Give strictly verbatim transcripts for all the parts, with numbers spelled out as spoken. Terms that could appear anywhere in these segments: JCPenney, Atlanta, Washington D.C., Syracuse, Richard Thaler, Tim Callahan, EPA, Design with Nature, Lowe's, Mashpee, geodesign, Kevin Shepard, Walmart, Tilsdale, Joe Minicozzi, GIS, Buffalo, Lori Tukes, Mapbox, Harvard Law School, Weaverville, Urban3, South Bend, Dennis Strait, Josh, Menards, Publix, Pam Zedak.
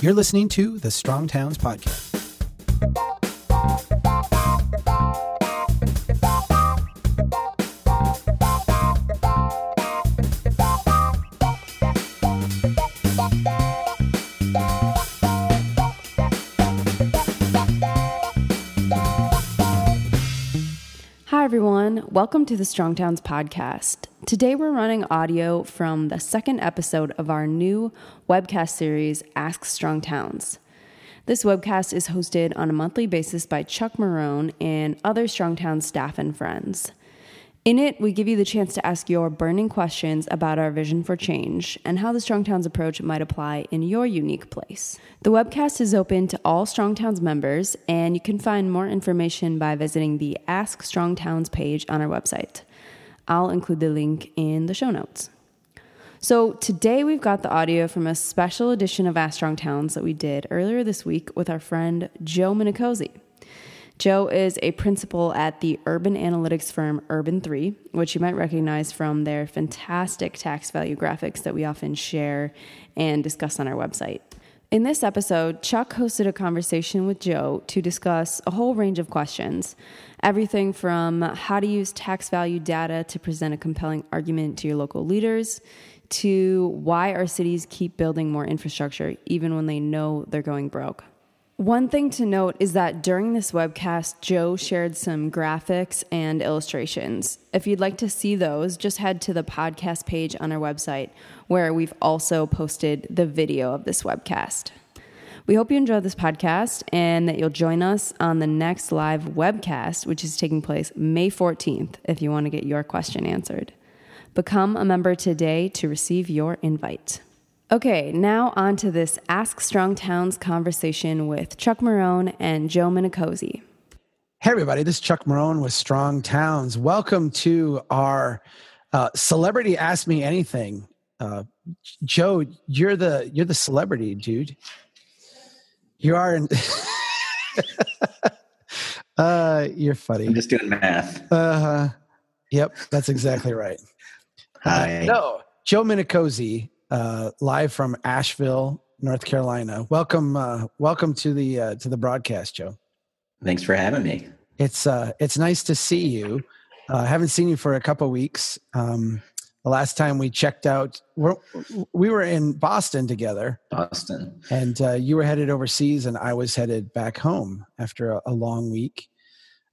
You're listening to the Strong Towns Podcast. Hi, everyone. Welcome to the Strong Towns Podcast. Today, we're running audio from the second episode of our new webcast series, Ask Strong Towns. This webcast is hosted on a monthly basis by Chuck Marohn and other Strong Towns staff and friends. In it, we give you the chance to ask your burning questions about our vision for change and how the Strong Towns approach might apply in your unique place. The webcast is open to all Strong Towns members, and you can find more information by visiting the Ask Strong Towns page on our website. I'll include the link in the show notes. So today we've got the audio from a special edition of Ask Strong Towns that we did earlier this week with our friend Joe Minicozzi. Joe is a principal at the urban analytics firm Urban three, which you might recognize from their fantastic tax value graphics that we often share and discuss on our website. In this episode, Chuck hosted a conversation with Joe to discuss a whole range of questions, everything from how to use tax value data to present a compelling argument to your local leaders, to why our cities keep building more infrastructure even when they know they're going broke. One thing to note is that during this webcast, Joe shared some graphics and illustrations. If you'd like to see those, just head to the podcast page on our website, where we've also posted the video of this webcast. We hope you enjoyed this podcast and that you'll join us on the next live webcast, which is taking place May fourteenth, if you want to get your question answered. Become a member today to receive your invite. Okay, now on to this Ask Strong Towns conversation with Chuck Marohn and Joe Minicozzi. Hey, everybody, this is Chuck Marohn with Strong Towns. Welcome to our uh, Celebrity Ask Me Anything. Uh, Joe, you're the you're the celebrity, dude. You are. In uh, you're funny. I'm just doing math. Uh, yep, that's exactly right. Hi. Uh, no, Joe Minicozzi. Uh, live from Asheville, North Carolina. Welcome, uh, welcome to the uh, to the broadcast, Joe. Thanks for having me. It's uh, it's nice to see you. I uh, haven't seen you for a couple of weeks. Um, the last time we checked out, we're, we were in Boston together. Boston, and uh, you were headed overseas, and I was headed back home after a, a long week.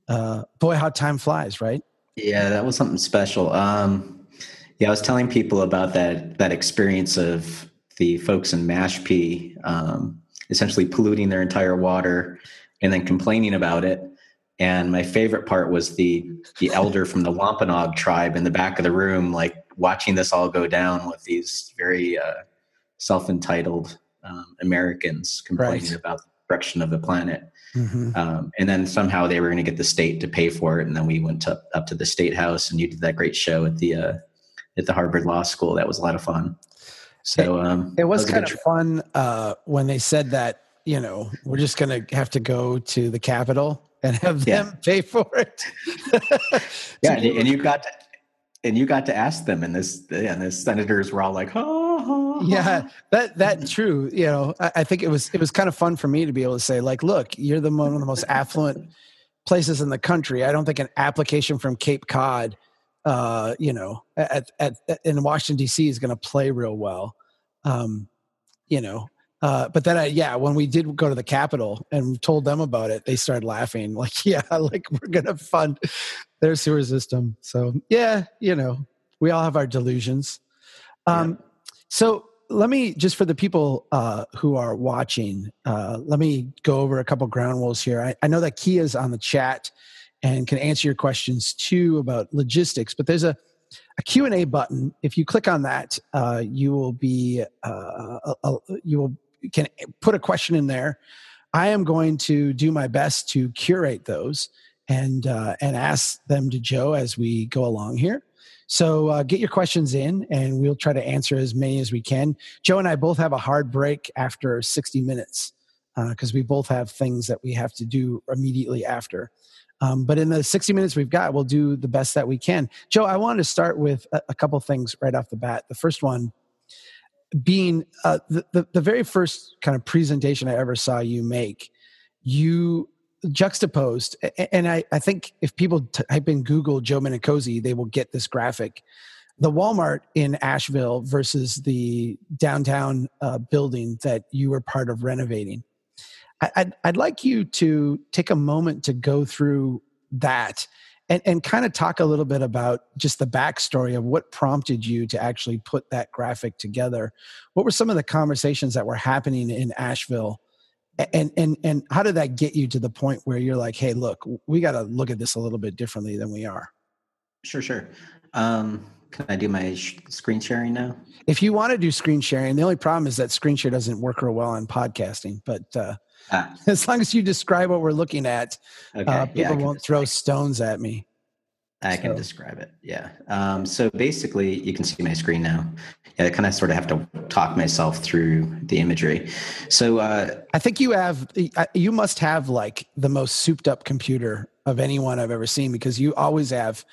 Uh, boy, how time flies, right? Yeah, that was something special. Um, Yeah, I was telling people about that that experience of the folks in Mashpee um, essentially polluting their entire water and then complaining about it. And my favorite part was the the elder from the Wampanoag tribe in the back of the room, like watching this all go down with these very uh, self-entitled um, Americans complaining right. about the destruction of the planet. Mm-hmm. Um, and then somehow they were going to get the state to pay for it. And then we went to, up to the state house, and you did that great show at the... Uh, at the Harvard Law School. That was a lot of fun. So um, it was, was kind of fun uh, when they said that, you know, we're just going to have to go to the Capitol and have yeah. them pay for it. yeah, and, and you got to, and you got to ask them, and this and the senators were all like, "Oh, oh, oh." yeah, that that's true. You know, I, I think it was it was kind of fun for me to be able to say, like, look, you're the one of the most affluent places in the country. I don't think an application from Cape Cod. Uh, you know, at, at, at in Washington D C is going to play real well, um, you know. Uh, but then, I, yeah, when we did go to the Capitol and told them about it, they started laughing. Like, yeah, like we're going to fund their sewer system. So, yeah, you know, we all have our delusions. Um, yeah. So let me just for the people uh, who are watching, uh, let me go over a couple ground rules here. I, I know that Kia's on the chat and can answer your questions too about logistics. But there's a, a Q and A button. If you click on that, uh, you will be uh, a, a, you will can put a question in there. I am going to do my best to curate those and uh, and ask them to Joe as we go along here. So uh, get your questions in, and we'll try to answer as many as we can. Joe and I both have a hard break after sixty minutes because uh, we both have things that we have to do immediately after. Um, but in the sixty minutes we've got, we'll do the best that we can. Joe, I wanted to start with a, a couple things right off the bat. The first one, being uh, the, the, the very first kind of presentation I ever saw you make, you juxtaposed, and I, I think if people type in Google Joe Minicozzi, they will get this graphic. The Walmart in Asheville versus the downtown uh, building that you were part of renovating. I, I'd, I'd like you to take a moment to go through that and, and kind of talk a little bit about just the backstory of what prompted you to actually put that graphic together. What were some of the conversations that were happening in Asheville? And and and how did that get you to the point where you're like, hey, look, we got to look at this a little bit differently than we are? Sure, sure. Um, can I do my sh- screen sharing now? If you want to do screen sharing, the only problem is that screen share doesn't work real well on podcasting. But uh, ah. as long as you describe what we're looking at, okay. uh, people yeah, won't throw it. stones at me. I so. can describe it. Yeah. Um, so basically, you can see my screen now. Yeah, I kind of sort of have to talk myself through the imagery. So uh, I think you have, you must have like the most souped up computer of anyone I've ever seen, because you always have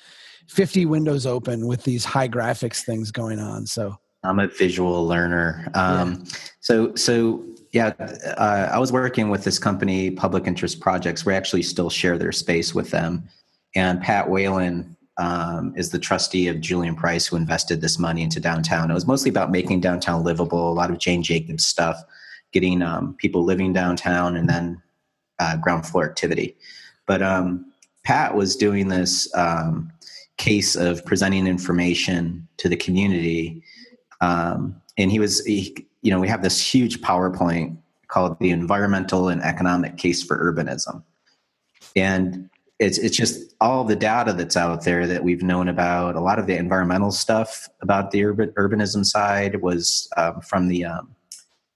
fifty windows open with these high graphics things going on. So I'm a visual learner. Um, yeah. So, so yeah, uh, I was working with this company, Public Interest Projects. We actually still share their space with them. And Pat Whalen um, is the trustee of Julian Price, who invested this money into downtown. It was mostly about making downtown livable, a lot of Jane Jacobs stuff, getting um, people living downtown, and then uh, ground floor activity. But um, Pat was doing this um, case of presenting information to the community. Um, and he was, he, you know, we have this huge PowerPoint called the Environmental and Economic Case for Urbanism. And It's it's just all the data that's out there that we've known about. A lot of the environmental stuff about the urban urbanism side was um, from the um,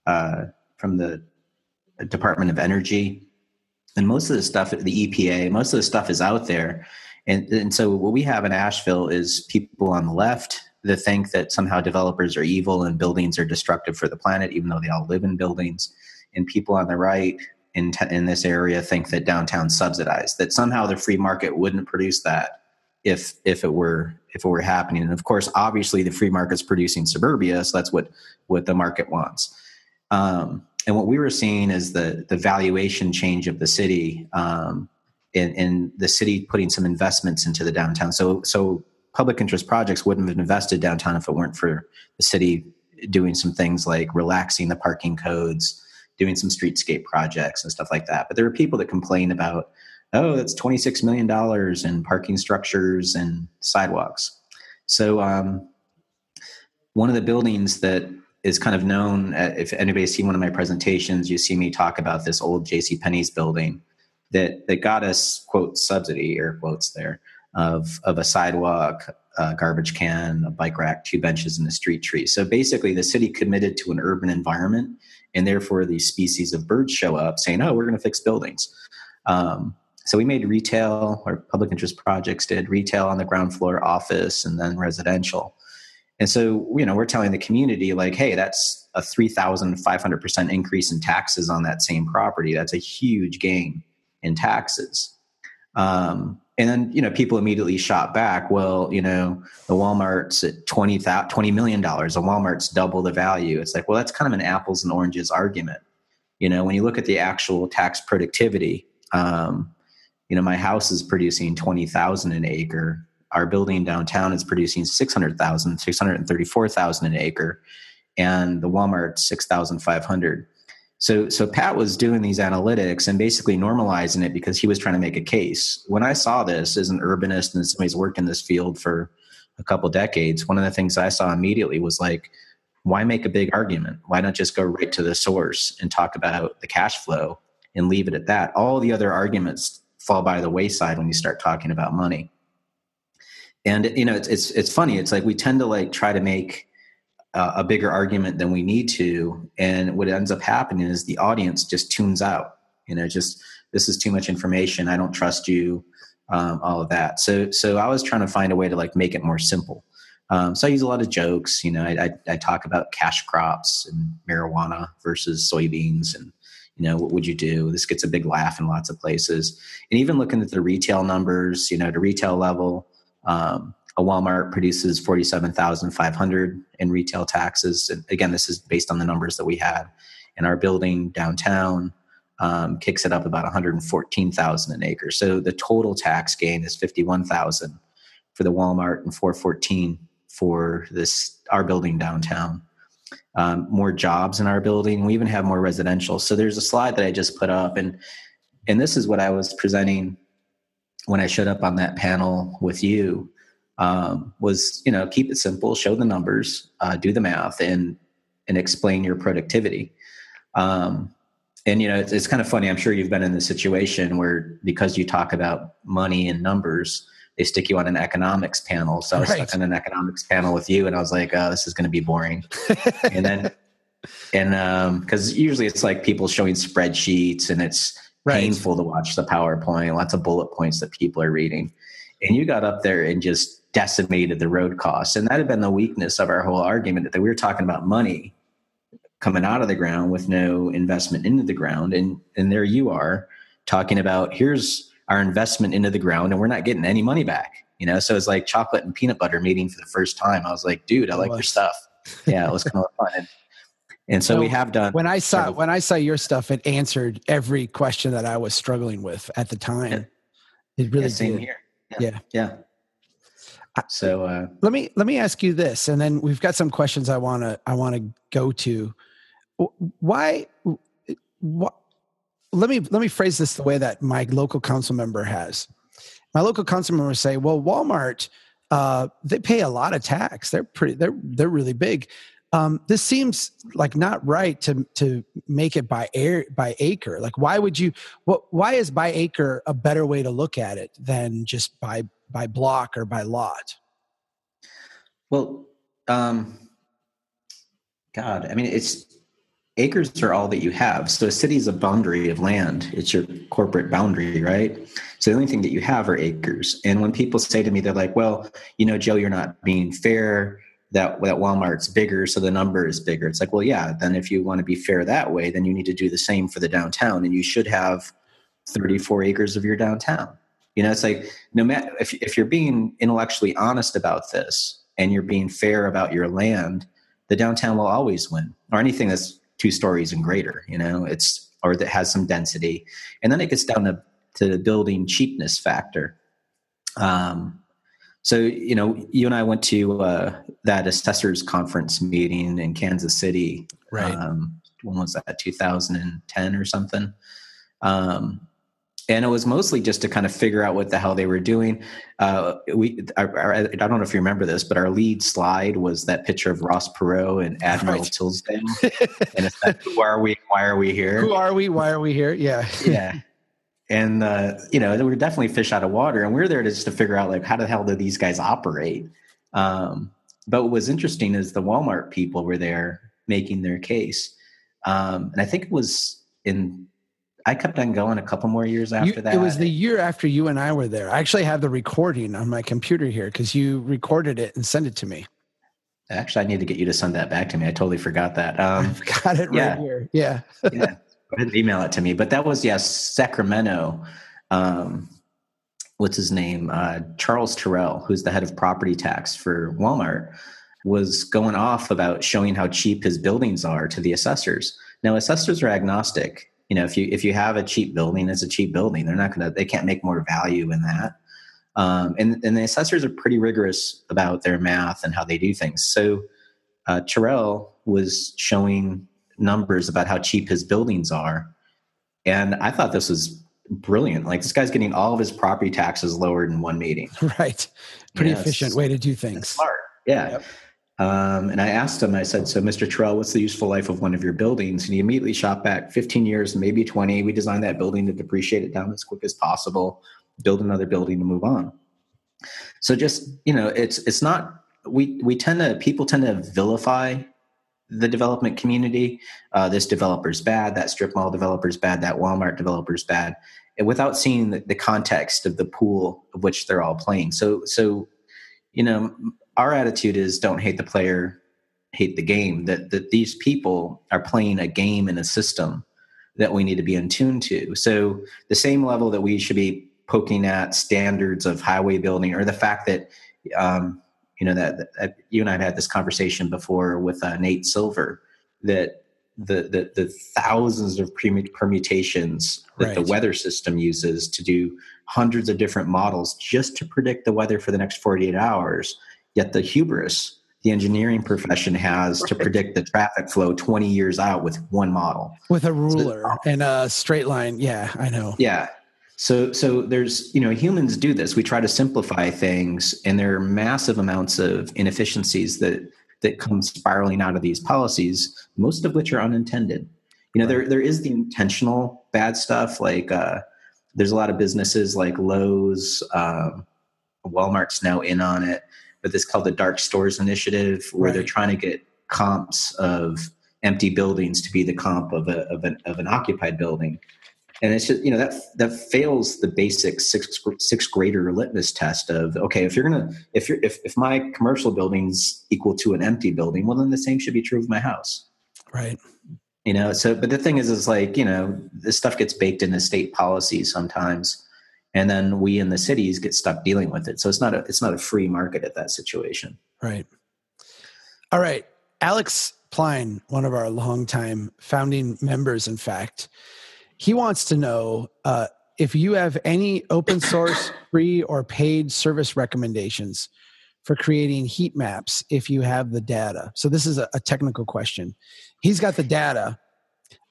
uh, from the Department of Energy, and most of the stuff at the E P A. Most of the stuff is out there, and and so what we have in Asheville is people on the left that think that somehow developers are evil and buildings are destructive for the planet, even though they all live in buildings, and people on the right In, t- in this area think that downtown subsidized, that somehow the free market wouldn't produce that if if it were if it were happening. And of course, obviously, the free market's producing suburbia, so that's what what the market wants. Um, and what we were seeing is the the valuation change of the city, um, and, and the city putting some investments into the downtown. So so Public Interest Projects wouldn't have invested downtown if it weren't for the city doing some things like relaxing the parking codes, doing some streetscape projects and stuff like that. But there are people that complain about, oh, that's twenty-six million dollars in parking structures and sidewalks. So um, one of the buildings that is kind of known, uh, if anybody's seen one of my presentations, you see me talk about this old JCPenney's building that, that got us, quote, subsidy, air quotes there, of, of a sidewalk, a garbage can, a bike rack, two benches, and a street tree. So basically the city committed to an urban environment, and therefore these species of birds show up saying, oh, we're going to fix buildings. Um, so we made retail, or Public Interest Projects did retail on the ground floor, office, and then residential. And so, you know, we're telling the community like, hey, that's a three thousand five hundred percent increase in taxes on that same property. That's a huge gain in taxes. Um, and then, you know, people immediately shot back. Well, you know, the Walmart's at twenty million dollars. The Walmart's double the value. It's like, well, that's kind of an apples and oranges argument. You know, when you look at the actual tax productivity, um, you know, my house is producing twenty thousand dollars an acre. Our building downtown is producing six hundred thousand dollars, six hundred thirty-four thousand dollars an acre. And the Walmart's six thousand five hundred dollars. So so Pat was doing these analytics and basically normalizing it because he was trying to make a case. When I saw this as an urbanist and somebody's worked in this field for a couple decades, one of the things I saw immediately was like, why make a big argument? Why not just go right to the source and talk about the cash flow and leave it at that? All the other arguments fall by the wayside when you start talking about money. And, you know, it's it's, it's funny. It's like we tend to like try to make a bigger argument than we need to. And what ends up happening is the audience just tunes out, you know, just, this is too much information. I don't trust you. Um, all of that. So, so I was trying to find a way to like make it more simple. Um, so I use a lot of jokes, you know, I, I, I talk about cash crops and marijuana versus soybeans and, you know, what would you do? This gets a big laugh in lots of places. And even looking at the retail numbers, you know, at a retail level, um, a Walmart produces forty-seven thousand five hundred dollars in retail taxes. And again, this is based on the numbers that we had. And our building downtown um, kicks it up about one hundred fourteen thousand dollars an acre. So the total tax gain is fifty-one thousand dollars for the Walmart and four hundred fourteen thousand dollars for this our building downtown. Um, more jobs in our building. We even have more residential. So there's a slide that I just put up, and and this is what I was presenting when I showed up on that panel with you. Um, was you know keep it simple, show the numbers, uh, do the math, and and explain your productivity. Um, and you know it's, it's kind of funny. I'm sure you've been in this situation where because you talk about money and numbers, they stick you on an economics panel. So I was right. stuck on an economics panel with you, and I was like, oh, this is going to be boring. and then, and, um, cause usually it's like people showing spreadsheets and it's right. painful to watch the PowerPoint, lots of bullet points that people are reading. And you got up there and just decimated the road costs. And that had been the weakness of our whole argument, that we were talking about money coming out of the ground with no investment into the ground. And, and there you are talking about, here's our investment into the ground and we're not getting any money back, you know? So it's like chocolate and peanut butter meeting for the first time. I was like, dude, I like your stuff. Yeah. It was kind of fun. And, and so, so we have done. When I saw, sort of, when I saw your stuff, it answered every question that I was struggling with at the time. Yeah. It really yeah, same did. Here. Yeah. Yeah. yeah. So, uh, let me, let me ask you this. And then we've got some questions I want to, I want to go to. Why, what, Let me let me phrase this the way that my local council member has. My local council member say, "Well, Walmart, uh, they pay a lot of tax. They're pretty. They're they're really big. Um, this seems like not right to to make it by air by acre. Like, why would you? What? Why is by acre a better way to look at it than just by by block or by lot?" Well, um, God, I mean, it's. Acres are all that you have. So a city is a boundary of land. It's your corporate boundary, right? So the only thing that you have are acres. And when people say to me, they're like, well, you know, Joe, you're not being fair. That, that Walmart's bigger, so the number is bigger. It's like, well, yeah, then if you want to be fair that way, then you need to do the same for the downtown. And you should have thirty-four acres of your downtown. You know, it's like, no matter if, if you're being intellectually honest about this and you're being fair about your land, the downtown will always win, or anything that's two stories and greater, you know, it's, or that has some density. And then it gets down to, to the building cheapness factor. Um, so, you know, you and I went to uh, that assessors conference meeting in Kansas City. Right. Um, when was that? two thousand ten or something. Um, and it was mostly just to kind of figure out what the hell they were doing. Uh, we, our, our, I don't know if you remember this, but our lead slide was that picture of Ross Perot and Admiral right. Tilsdale. And it's like, who are we? Why are we here? Who are we? Why are we here? Yeah. yeah. And, uh, you know, we were definitely fish out of water. And we were there to just to figure out, like, how the hell do these guys operate? Um, but what was interesting is the Walmart people were there making their case. Um, and I think it was in... I kept on going a couple more years after you, that. It was the year after you and I were there. I actually have the recording on my computer here because you recorded it and sent it to me. Actually, I need to get you to send that back to me. I totally forgot that. Um, I forgot it yeah. right here. Yeah. yeah. I didn't email it to me. But that was, yes, yeah, Sacramento. Um, what's his name? Uh, Charles Terrell, who's the head of property tax for Walmart, was going off about showing how cheap his buildings are to the assessors. Now, assessors are agnostic. You know, if you if you have a cheap building, it's a cheap building. They're not gonna, they can't make more value in that. Um, and and the assessors are pretty rigorous about their math and how they do things. So uh, Terrell was showing numbers about how cheap his buildings are, and I thought this was brilliant. Like, this guy's getting all of his property taxes lowered in one meeting. Right, pretty you know, efficient way to do things. Smart, yeah. Yep. Um, and I asked him, I said, so Mister Terrell, what's the useful life of one of your buildings? And he immediately shot back fifteen years, maybe twenty. We designed that building to depreciate it down as quick as possible, build another building to move on. So just, you know, it's, it's not, we, we tend to, people tend to vilify the development community. Uh, this developer's bad, that strip mall developer's bad, that Walmart developer's bad, and without seeing the, the context of the pool of which they're all playing. So, so, you know, our attitude is don't hate the player, hate the game, that that these people are playing a game in a system that we need to be in tune to. So the same level that we should be poking at standards of highway building, or the fact that um, you know, that, that you and I have had this conversation before with uh, Nate Silver, that the the, the thousands of permutations that right. the weather system uses to do hundreds of different models just to predict the weather for the next forty-eight hours, yet the hubris the engineering profession has right. to predict the traffic flow twenty years out with one model. With a ruler so, and a straight line. Yeah, I know. Yeah. So, so there's, you know, humans do this. We try to simplify things, and there are massive amounts of inefficiencies that, that come spiraling out of these policies, most of which are unintended. You know, right. there, there is the intentional bad stuff. Like, uh, there's a lot of businesses like Lowe's, um, Walmart's now in on it, but this is called the Dark Stores Initiative, where right. they're trying to get comps of empty buildings to be the comp of a, of an, of an occupied building. And it's just, you know, that that fails the basic sixth sixth grader litmus test of, okay, if you're gonna if you're if if my commercial building's equal to an empty building, well, then the same should be true of my house, right? You know, so but the thing is, is like, you know, this stuff gets baked into state policy sometimes, and then we in the cities get stuck dealing with it. So it's not a it's not a free market at that situation, right? All right, Alex Pline, one of our longtime founding members, in fact. He wants to know uh, if you have any open source, free or paid service recommendations for creating heat maps if you have the data. So this is a, a technical question. He's got the data.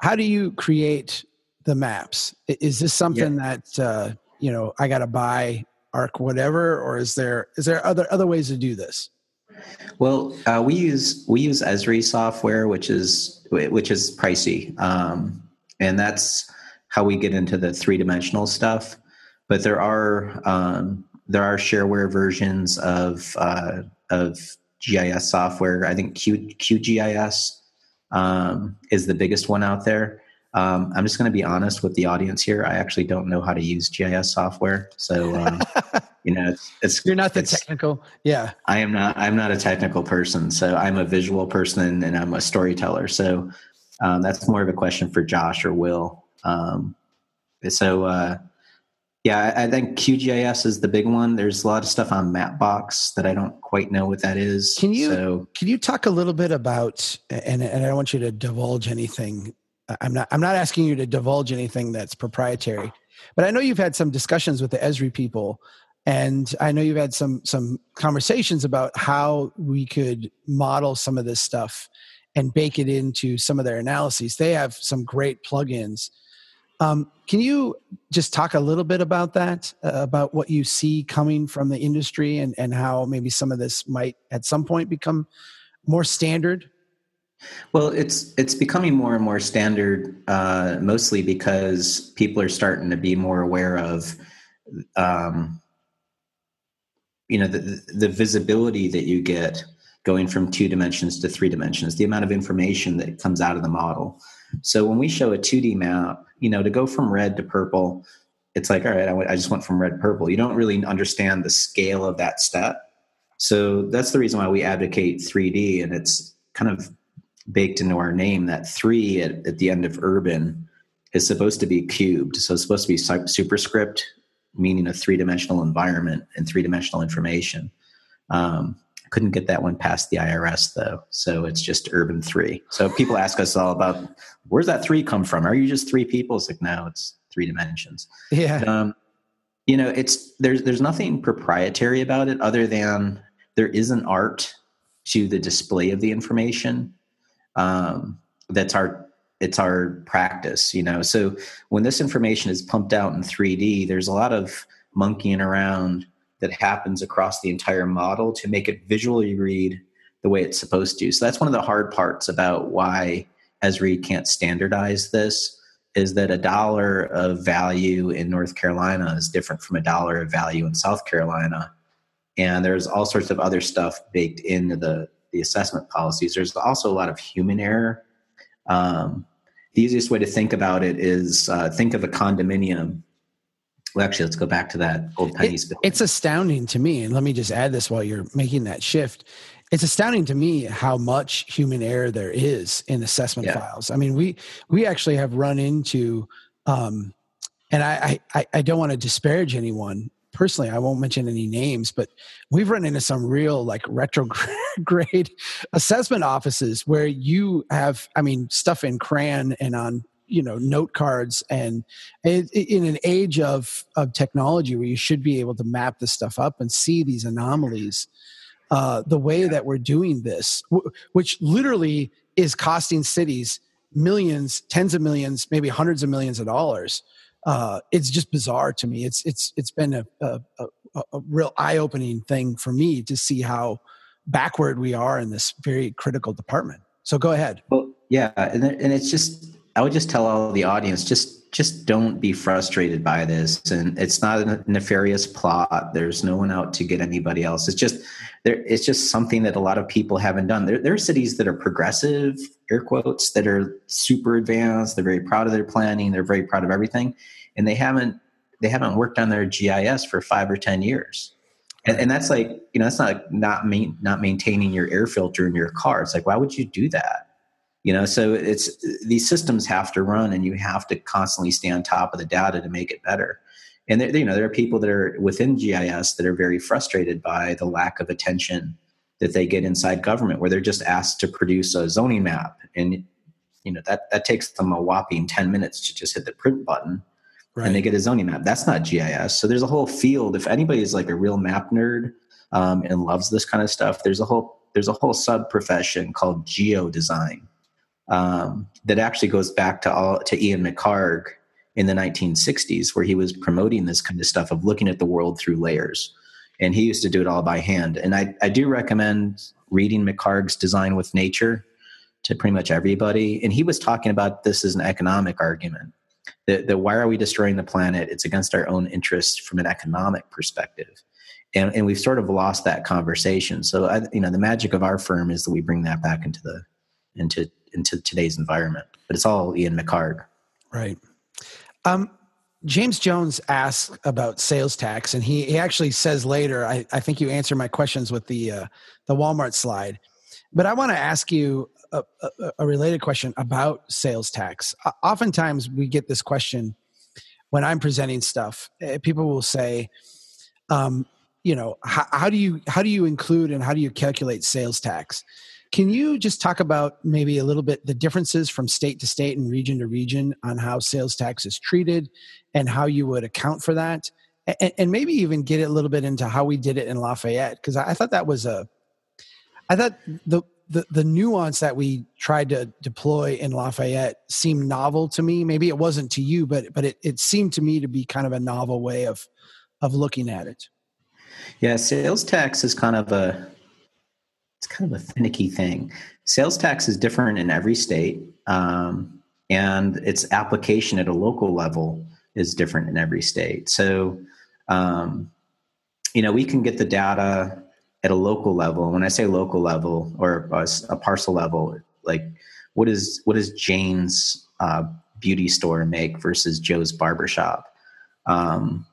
How do you create the maps? Is this something yeah. that, uh, you know, I got to buy Arc whatever, or is there is there other other ways to do this? Well, uh, we use we use Esri software, which is which is pricey. Um, and that's how we get into the three-dimensional stuff, but there are um, there are shareware versions of uh, of G I S software. I think Q, QGIS um, is the biggest one out there. Um, I'm just going to be honest with the audience here. I actually don't know how to use G I S software, so um, you know, it's, it's you're not the it's, technical. Yeah, I am not. I'm not a technical person, so I'm a visual person and I'm a storyteller. So. Um, that's more of a question for Josh or Will. Um, so, uh, yeah, I, I think Q G I S is the big one. There's a lot of stuff on Mapbox that I don't quite know what that is. Can you so, can you talk a little bit about? And, and I don't want you to divulge anything. I'm not I'm not asking you to divulge anything that's proprietary. But I know you've had some discussions with the Esri people, and I know you've had some some conversations about how we could model some of this stuff and bake it into some of their analyses. They have some great plugins. Um, can you just talk a little bit about that, uh, about what you see coming from the industry and, and how maybe some of this might at some point become more standard? Well, it's it's becoming more and more standard, uh, mostly because people are starting to be more aware of um, you know, the, the visibility that you get going from two dimensions to three dimensions, the amount of information that comes out of the model. So when we show a two D map, you know, to go from red to purple, it's like, all right, I, w- I just went from red to purple. You don't really understand the scale of that step. So that's the reason why we advocate three D, and it's kind of baked into our name that three at, at the end of urban is supposed to be cubed. So it's supposed to be superscript, meaning a three-dimensional environment and three-dimensional information. Um, Couldn't get that one past the I R S though. So it's just Urban three. So people ask us all about, where's that three come from? Are you just three people? It's like, no, it's three dimensions. Yeah. Um, you know, it's, there's, there's nothing proprietary about it other than there is an art to the display of the information. Um, that's our, it's our practice, you know? So when this information is pumped out in three D, there's a lot of monkeying around that happens across the entire model to make it visually read the way it's supposed to. So that's one of the hard parts about why Esri can't standardize this, is that a dollar of value in North Carolina is different from a dollar of value in South Carolina. And there's all sorts of other stuff baked into the, the assessment policies. There's also a lot of human error. Um, the easiest way to think about it is uh, think of a condominium. Well, actually, let's go back to that old Peggy's building. It's astounding to me, and let me just add this while you're making that shift. It's astounding to me how much human error there is in assessment yeah. files. I mean, we we actually have run into, um, and I, I, I don't want to disparage anyone personally, I won't mention any names, but we've run into some real like retrograde assessment offices where you have, I mean, stuff in crayon and on, you know, note cards, and it, it, in an age of, of technology where you should be able to map this stuff up and see these anomalies, uh, the way yeah. that we're doing this, w- which literally is costing cities millions, tens of millions, maybe hundreds of millions of dollars. Uh, it's just bizarre to me. It's it's it's been a, a, a, a real eye-opening thing for me to see how backward we are in this very critical department. So go ahead. Well, yeah, and and it's just, I would just tell all the audience, just just don't be frustrated by this. And it's not a nefarious plot. There's no one out to get anybody else. It's just there. It's just something that a lot of people haven't done. There, there are cities that are progressive, air quotes, that are super advanced. They're very proud of their planning. They're very proud of everything, and they haven't they haven't worked on their G I S for five or ten years. And, and that's like, you know, that's not not main, not maintaining your air filter in your car. It's like, why would you do that? You know, so it's, these systems have to run, and you have to constantly stay on top of the data to make it better. And there, you know, there are people that are within G I S that are very frustrated by the lack of attention that they get inside government, where they're just asked to produce a zoning map, and you know that that takes them a whopping ten minutes to just hit the print button, right. And they get a zoning map. That's not G I S. So there's a whole field. If anybody is like a real map nerd um, and loves this kind of stuff, there's a whole there's a whole sub profession called geodesign. Um, that actually goes back to all, to Ian McHarg in the nineteen sixties, where he was promoting this kind of stuff of looking at the world through layers. And he used to do it all by hand. And I, I do recommend reading McHarg's Design with Nature to pretty much everybody. And he was talking about this as an economic argument. That, that why are we destroying the planet? It's against our own interests from an economic perspective. And, and we've sort of lost that conversation. So, I, you know, the magic of our firm is that we bring that back into the, into into today's environment, but it's all Ian McHarg. Right. Um, James Jones asked about sales tax, and he, he actually says later, I, I think you answer my questions with the, uh, the Walmart slide, but I want to ask you a, a, a related question about sales tax. Uh, oftentimes we get this question when I'm presenting stuff, uh, people will say, um, you know, how, how do you, how do you include and how do you calculate sales tax? Can you just talk about maybe a little bit the differences from state to state and region to region on how sales tax is treated and how you would account for that? And, and maybe even get a little bit into how we did it in Lafayette, because I thought that was a, I thought the, the the nuance that we tried to deploy in Lafayette seemed novel to me. Maybe it wasn't to you, but but it, it seemed to me to be kind of a novel way of of looking at it. Yeah, sales tax is kind of a, it's kind of a finicky thing. Sales tax is different in every state, um, and its application at a local level is different in every state. So, um, you know, we can get the data at a local level. When I say local level or a, a parcel level, like what is what does Jane's uh, beauty store make versus Joe's barbershop? Um,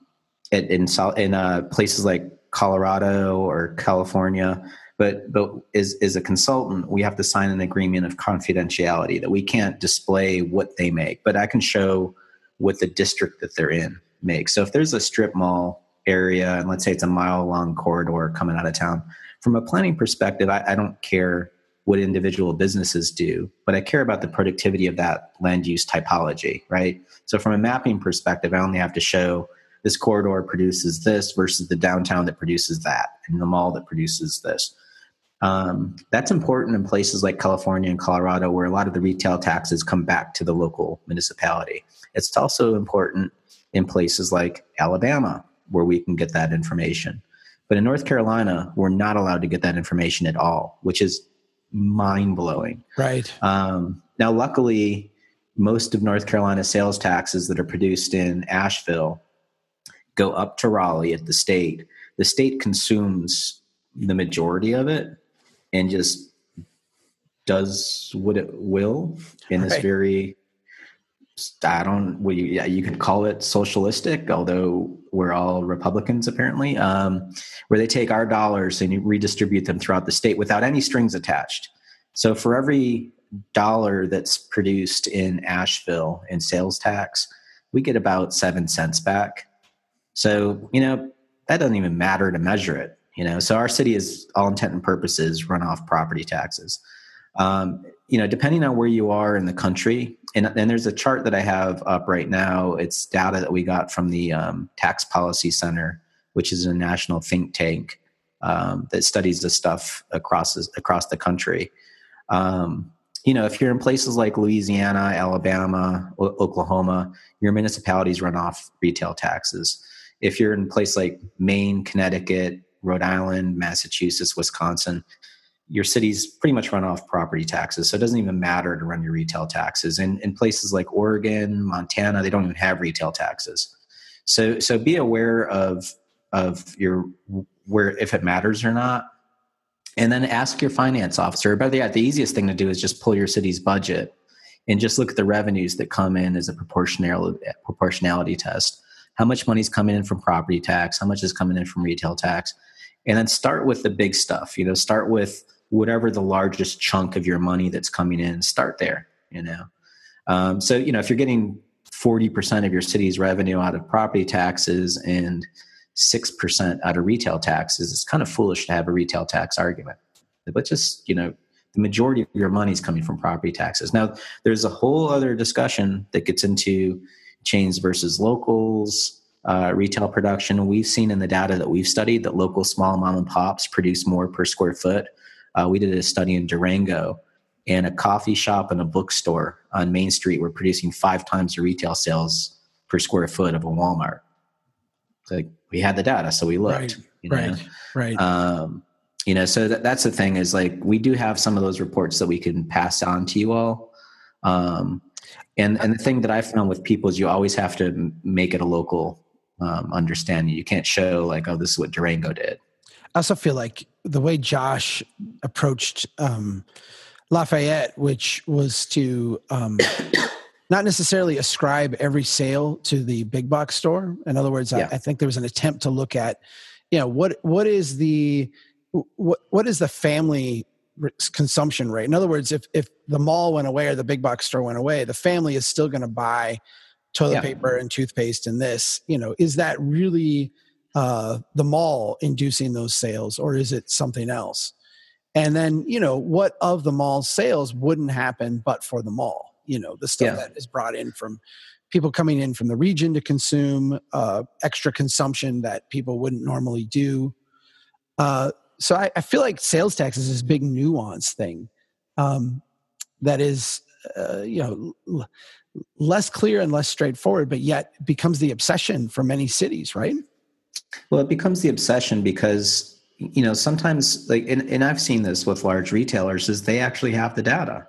at, in in uh, places like Colorado or California. But but as, as a consultant, we have to sign an agreement of confidentiality that we can't display what they make, but I can show what the district that they're in makes. So if there's a strip mall area, and let's say it's a mile-long corridor coming out of town, from a planning perspective, I, I don't care what individual businesses do, but I care about the productivity of that land use typology, right? So from a mapping perspective, I only have to show this corridor produces this versus the downtown that produces that and the mall that produces this. Um, that's important in places like California and Colorado, where a lot of the retail taxes come back to the local municipality. It's also important in places like Alabama, where we can get that information. But in North Carolina, we're not allowed to get that information at all, which is mind-blowing. Right. Um, now, luckily, most of North Carolina sales taxes that are produced in Asheville go up to Raleigh at the state. The state consumes the majority of it and just does what it will in this right. very, I don't, well, yeah, you could call it socialistic, although we're all Republicans apparently, um, where they take our dollars and redistribute them throughout the state without any strings attached. So for every dollar that's produced in Asheville in sales tax, we get about seven cents back. So, you know, that doesn't even matter to measure it, you know? So our city is all intent and purposes run off property taxes. Um, you know, depending on where you are in the country, and, and there's a chart that I have up right now. It's data that we got from the um, Tax Policy Center, which is a national think tank um, that studies this stuff across across the country. Um, you know, if you're in places like Louisiana, Alabama, o- Oklahoma, your municipalities run off retail taxes. If you're in places like Maine, Connecticut, Rhode Island, Massachusetts, Wisconsin, your cities pretty much run off property taxes. So it doesn't even matter to run your retail taxes. And in places like Oregon, Montana, they don't even have retail taxes. So so be aware of of your where if it matters or not. And then ask your finance officer. But yeah, the easiest thing to do is just pull your city's budget and just look at the revenues that come in as a proportionality proportionality test. How much money's coming in from property tax? How much is coming in from retail tax? And then start with the big stuff. You know, start with whatever the largest chunk of your money that's coming in. Start there. You know, um, so you know if you're getting forty percent of your city's revenue out of property taxes and six percent out of retail taxes, it's kind of foolish to have a retail tax argument. But just, you know, the majority of your money is coming from property taxes. Now, there's a whole other discussion that gets into chains versus locals, uh, retail production. We've seen in the data that we've studied that local small mom and pops produce more per square foot. Uh, we did a study in Durango, and a coffee shop and a bookstore on Main Street were producing five times the retail sales per square foot of a Walmart. It's like, we had the data, so we looked. Right, you know? right, right. Um, you know, so that, that's the thing is, like, we do have some of those reports that we can pass on to you all. Um, and and the thing that I found with people is you always have to make it a local um, understanding. You can't show, like, oh, this is what Durango did. I also feel like the way Josh approached um, Lafayette, which was to um, not necessarily ascribe every sale to the big box store. In other words, yeah. I, I think there was an attempt to look at, you know, what what is the what what is the family consumption rate? In other words, if if the mall went away or the big box store went away, the family is still going to buy toilet yeah. paper and toothpaste and this. You know, is that really uh, the mall inducing those sales, or is it something else? And then, you know, what of the mall's sales wouldn't happen but for the mall? You know, the stuff yeah. that is brought in from people coming in from the region to consume, uh, extra consumption that people wouldn't normally do. Uh, so I, I feel like sales tax is this big nuance thing um, that is, uh, you know, l- less clear and less straightforward, but yet becomes the obsession for many cities, right? Well, it becomes the obsession because, you know, sometimes like, and, and I've seen this with large retailers is they actually have the data.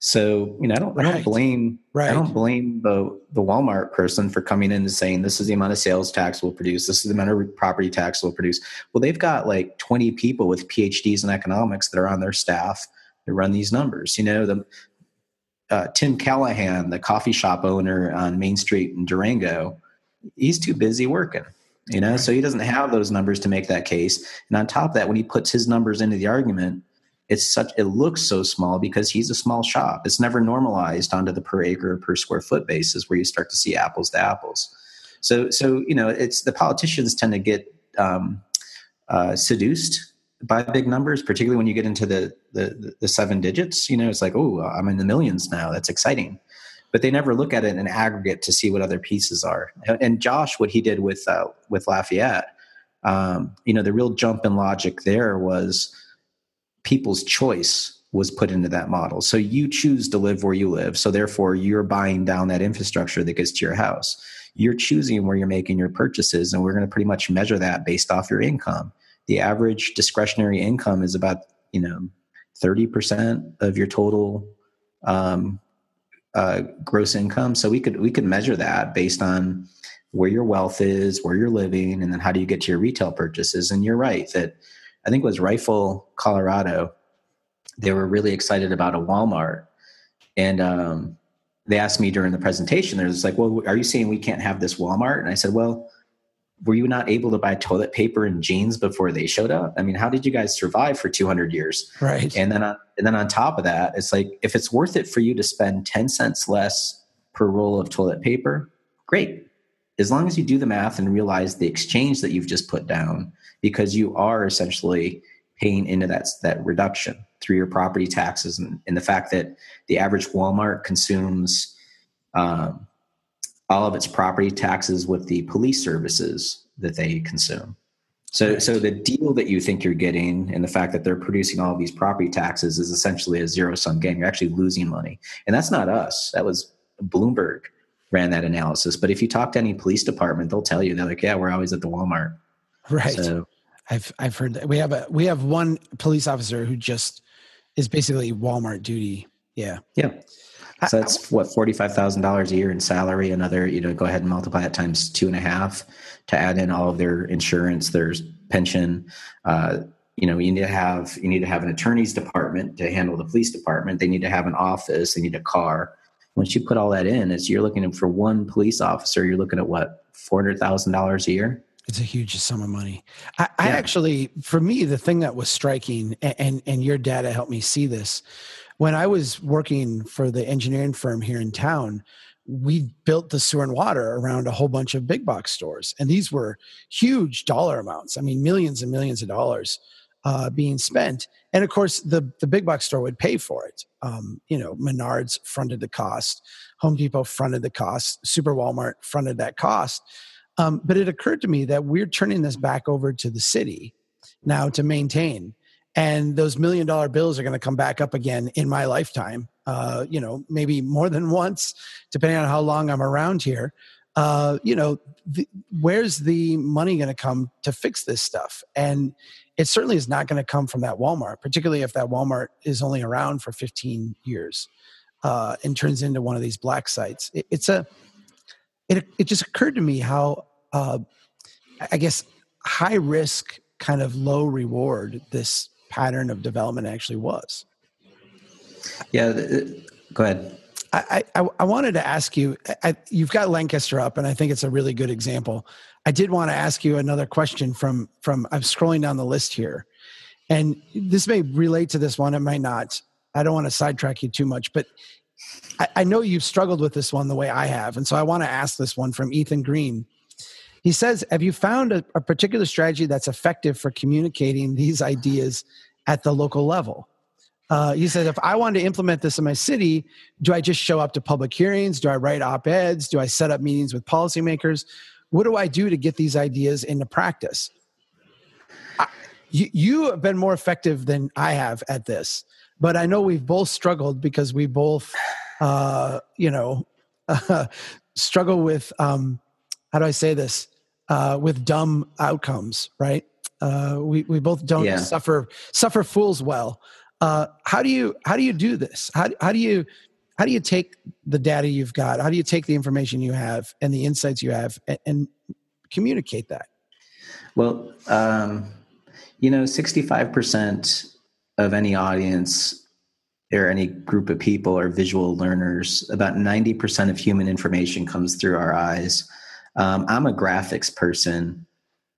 So, you know, I don't, right. I don't blame, right. I don't blame the, the Walmart person for coming in and saying, this is the amount of sales tax we'll produce. This is the amount of property tax we'll produce. Well, they've got like twenty people with P H Ds in economics that are on their staff that run these numbers. You know, the uh, Tim Callahan, the coffee shop owner on Main Street in Durango, he's too busy working, you know, right. so he doesn't have those numbers to make that case. And on top of that, when he puts his numbers into the argument, It's such it looks so small because he's a small shop. It's never normalized onto the per acre per square foot basis where you start to see apples to apples. So so you know it's the politicians tend to get um, uh, seduced by big numbers, particularly when you get into the the, the seven digits. You know, it's like, oh, I'm in the millions now. That's exciting, but they never look at it in aggregate to see what other pieces are. And Josh, what he did with uh, with Lafayette, um, you know, the real jump in logic there was. People's choice was put into that model. So you choose to live where you live. So therefore you're buying down that infrastructure that gets to your house. You're choosing where you're making your purchases. And we're going to pretty much measure that based off your income. The average discretionary income is about, you know, thirty percent of your total um, uh, gross income. So we could, we could measure that based on where your wealth is, where you're living, and then how do you get to your retail purchases? And you're right that, I think it was Rifle, Colorado. They were really excited about a Walmart. And um, they asked me during the presentation, they're just like, well, are you saying we can't have this Walmart? And I said, well, were you not able to buy toilet paper and jeans before they showed up? I mean, how did you guys survive for two hundred years? Right. And then on, and then on top of that, it's like, if it's worth it for you to spend ten cents less per roll of toilet paper, great. as long as you do the math and realize the exchange that you've just put down, because you are essentially paying into that, that reduction through your property taxes. And, and the fact that the average Walmart consumes um, all of its property taxes with the police services that they consume. So, so the deal that you think you're getting and the fact that they're producing all these property taxes is essentially a zero sum game. You're actually losing money. And that's not us. That was Bloomberg ran that analysis. But if you talk to any police department, they'll tell you, they're like, yeah, we're always at the Walmart. Right. So, I've, I've heard that we have a, we have one police officer who just is basically Walmart duty. Yeah. Yeah. So I, that's I, what, forty-five thousand dollars a year in salary. Another, you know, go ahead and multiply it times two and a half to add in all of their insurance, their pension. Uh, you know, you need to have, you need to have an attorney's department to handle the police department. They need to have an office. They need a car. Once you put all that in, it's, you're looking at, for one police officer, you're looking at what, four hundred thousand dollars a year. It's a huge sum of money. I, yeah. I actually, for me, the thing that was striking, and, and your data helped me see this, when I was working for the engineering firm here in town, we built the sewer and water around a whole bunch of big box stores. And these were huge dollar amounts. I mean, millions and millions of dollars uh, being spent. And of course, the, the big box store would pay for it. Um, you know, Menards fronted the cost. Home Depot fronted the cost. Super Walmart fronted that cost. Um, but it occurred to me that we're turning this back over to the city now to maintain. And those million dollar bills are going to come back up again in my lifetime, uh, you know, maybe more than once, depending on how long I'm around here. Uh, you know, the, where's the money going to come to fix this stuff? And it certainly is not going to come from that Walmart, particularly if that Walmart is only around for fifteen years uh, and turns into one of these black sites. It, it's a... It, it just occurred to me how, uh, I guess, high risk, kind of low reward this pattern of development actually was. Yeah, go ahead. I I, I wanted to ask you, I, you've got Lancaster up, and I think it's a really good example. I did want to ask you another question from, from I'm scrolling down the list here. And this may relate to this one, it might not. I don't want to sidetrack you too much, but I know you've struggled with this one the way I have. And so I want to ask this one from Ethan Green. He says, have you found a, a particular strategy that's effective for communicating these ideas at the local level? Uh, he says, if I wanted to implement this in my city, do I just show up to public hearings? Do I write op-eds? Do I set up meetings with policymakers? What do I do to get these ideas into practice? I, you, you have been more effective than I have at this. But I know we've both struggled because we both, uh, you know, uh, struggle with, um, how do I say this, uh, with dumb outcomes, right? Uh, we, we both don't yeah. suffer, suffer fools well. Uh, how do you, how do you do this? How, how do you, how do you take the data you've got? How do you take the information you have and the insights you have and, and communicate that? Well, um, you know, sixty-five percent of any audience or any group of people are visual learners. About ninety percent of human information comes through our eyes. Um, I'm a graphics person.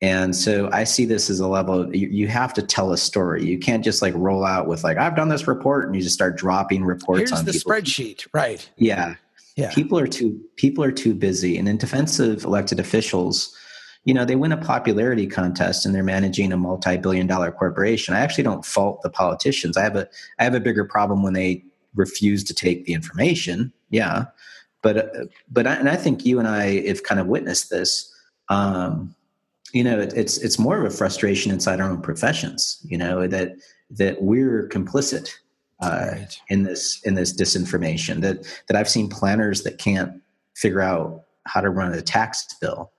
And so I see this as a level of, you, you have to tell a story. You can't just like roll out with like, I've done this report, and you just start dropping reports. Here's on the people. Spreadsheet, right? Yeah. Yeah. People are too, people are too busy. And in defense of elected officials, you know, they win a popularity contest and they're managing a multi-billion dollar corporation. I actually don't fault the politicians. I have a, I have a bigger problem when they refuse to take the information. Yeah. But, but I, and I think you and I have kind of witnessed this, um, you know, it, it's, it's more of a frustration inside our own professions, you know, that, that we're complicit uh, right. in this, in this disinformation that, that I've seen planners that can't figure out how to run a tax bill.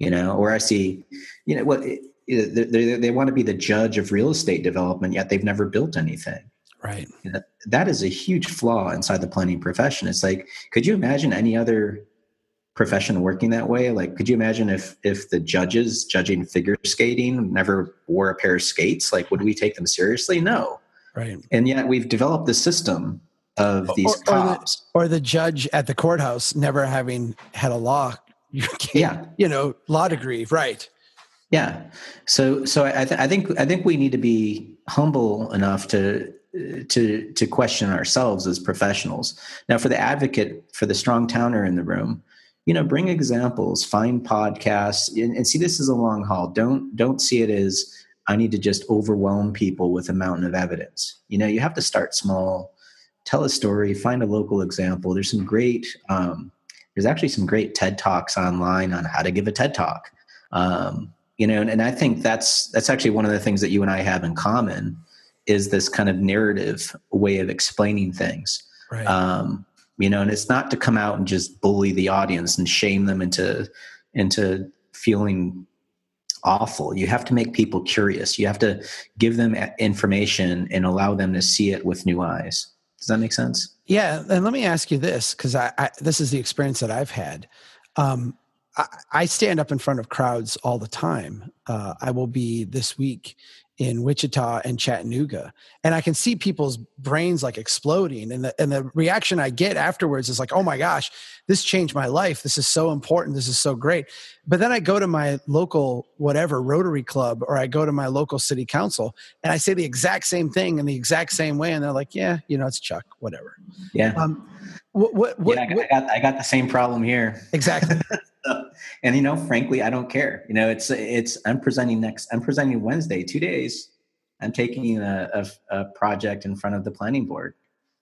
You know, or I see, you know, what they, they, they want to be the judge of real estate development, yet they've never built anything. Right. You know, that is a huge flaw inside the planning profession. It's like, could you imagine any other profession working that way? Like, could you imagine if if the judges judging figure skating never wore a pair of skates? Like, would we take them seriously? No. Right. And yet we've developed the system of these or, cops. Or the, or the judge at the courthouse never having had a law yeah, you know, law degree, right? Yeah. So, so I, th- I think I think we need to be humble enough to to to question ourselves as professionals. Now, for the advocate, for the strong towner in the room, you know, bring examples, find podcasts, and, and see, this is a long haul. Don't, don't see it as I need to just overwhelm people with a mountain of evidence. You know, you have to start small, tell a story, find a local example. There's some great, um, there's actually some great TED Talks online on how to give a TED Talk. Um, you know, and, and I think that's, that's actually one of the things that you and I have in common is this kind of narrative way of explaining things. Right. Um, you know, and it's not to come out and just bully the audience and shame them into, into feeling awful. You have to make people curious. You have to give them information and allow them to see it with new eyes. Does that make sense? Yeah. And let me ask you this, because I, I, this is the experience that I've had. Um, I, I stand up in front of crowds all the time. Uh, I will be this week in Wichita and Chattanooga, and I can see people's brains like exploding. And the, and the reaction I get afterwards is like, oh my gosh, this changed my life. This is so important. This is so great. But then I go to my local, whatever Rotary Club, or I go to my local city council and I say the exact same thing in the exact same way. And they're like, yeah, you know, it's Chuck, whatever. Yeah. Um, what, what, what, yeah I, got, what I, got, I got the same problem here. Exactly. And, you know, frankly, I don't care. You know, it's, it's, I'm presenting next, I'm presenting Wednesday, two days. I'm taking a, a, a project in front of the planning board,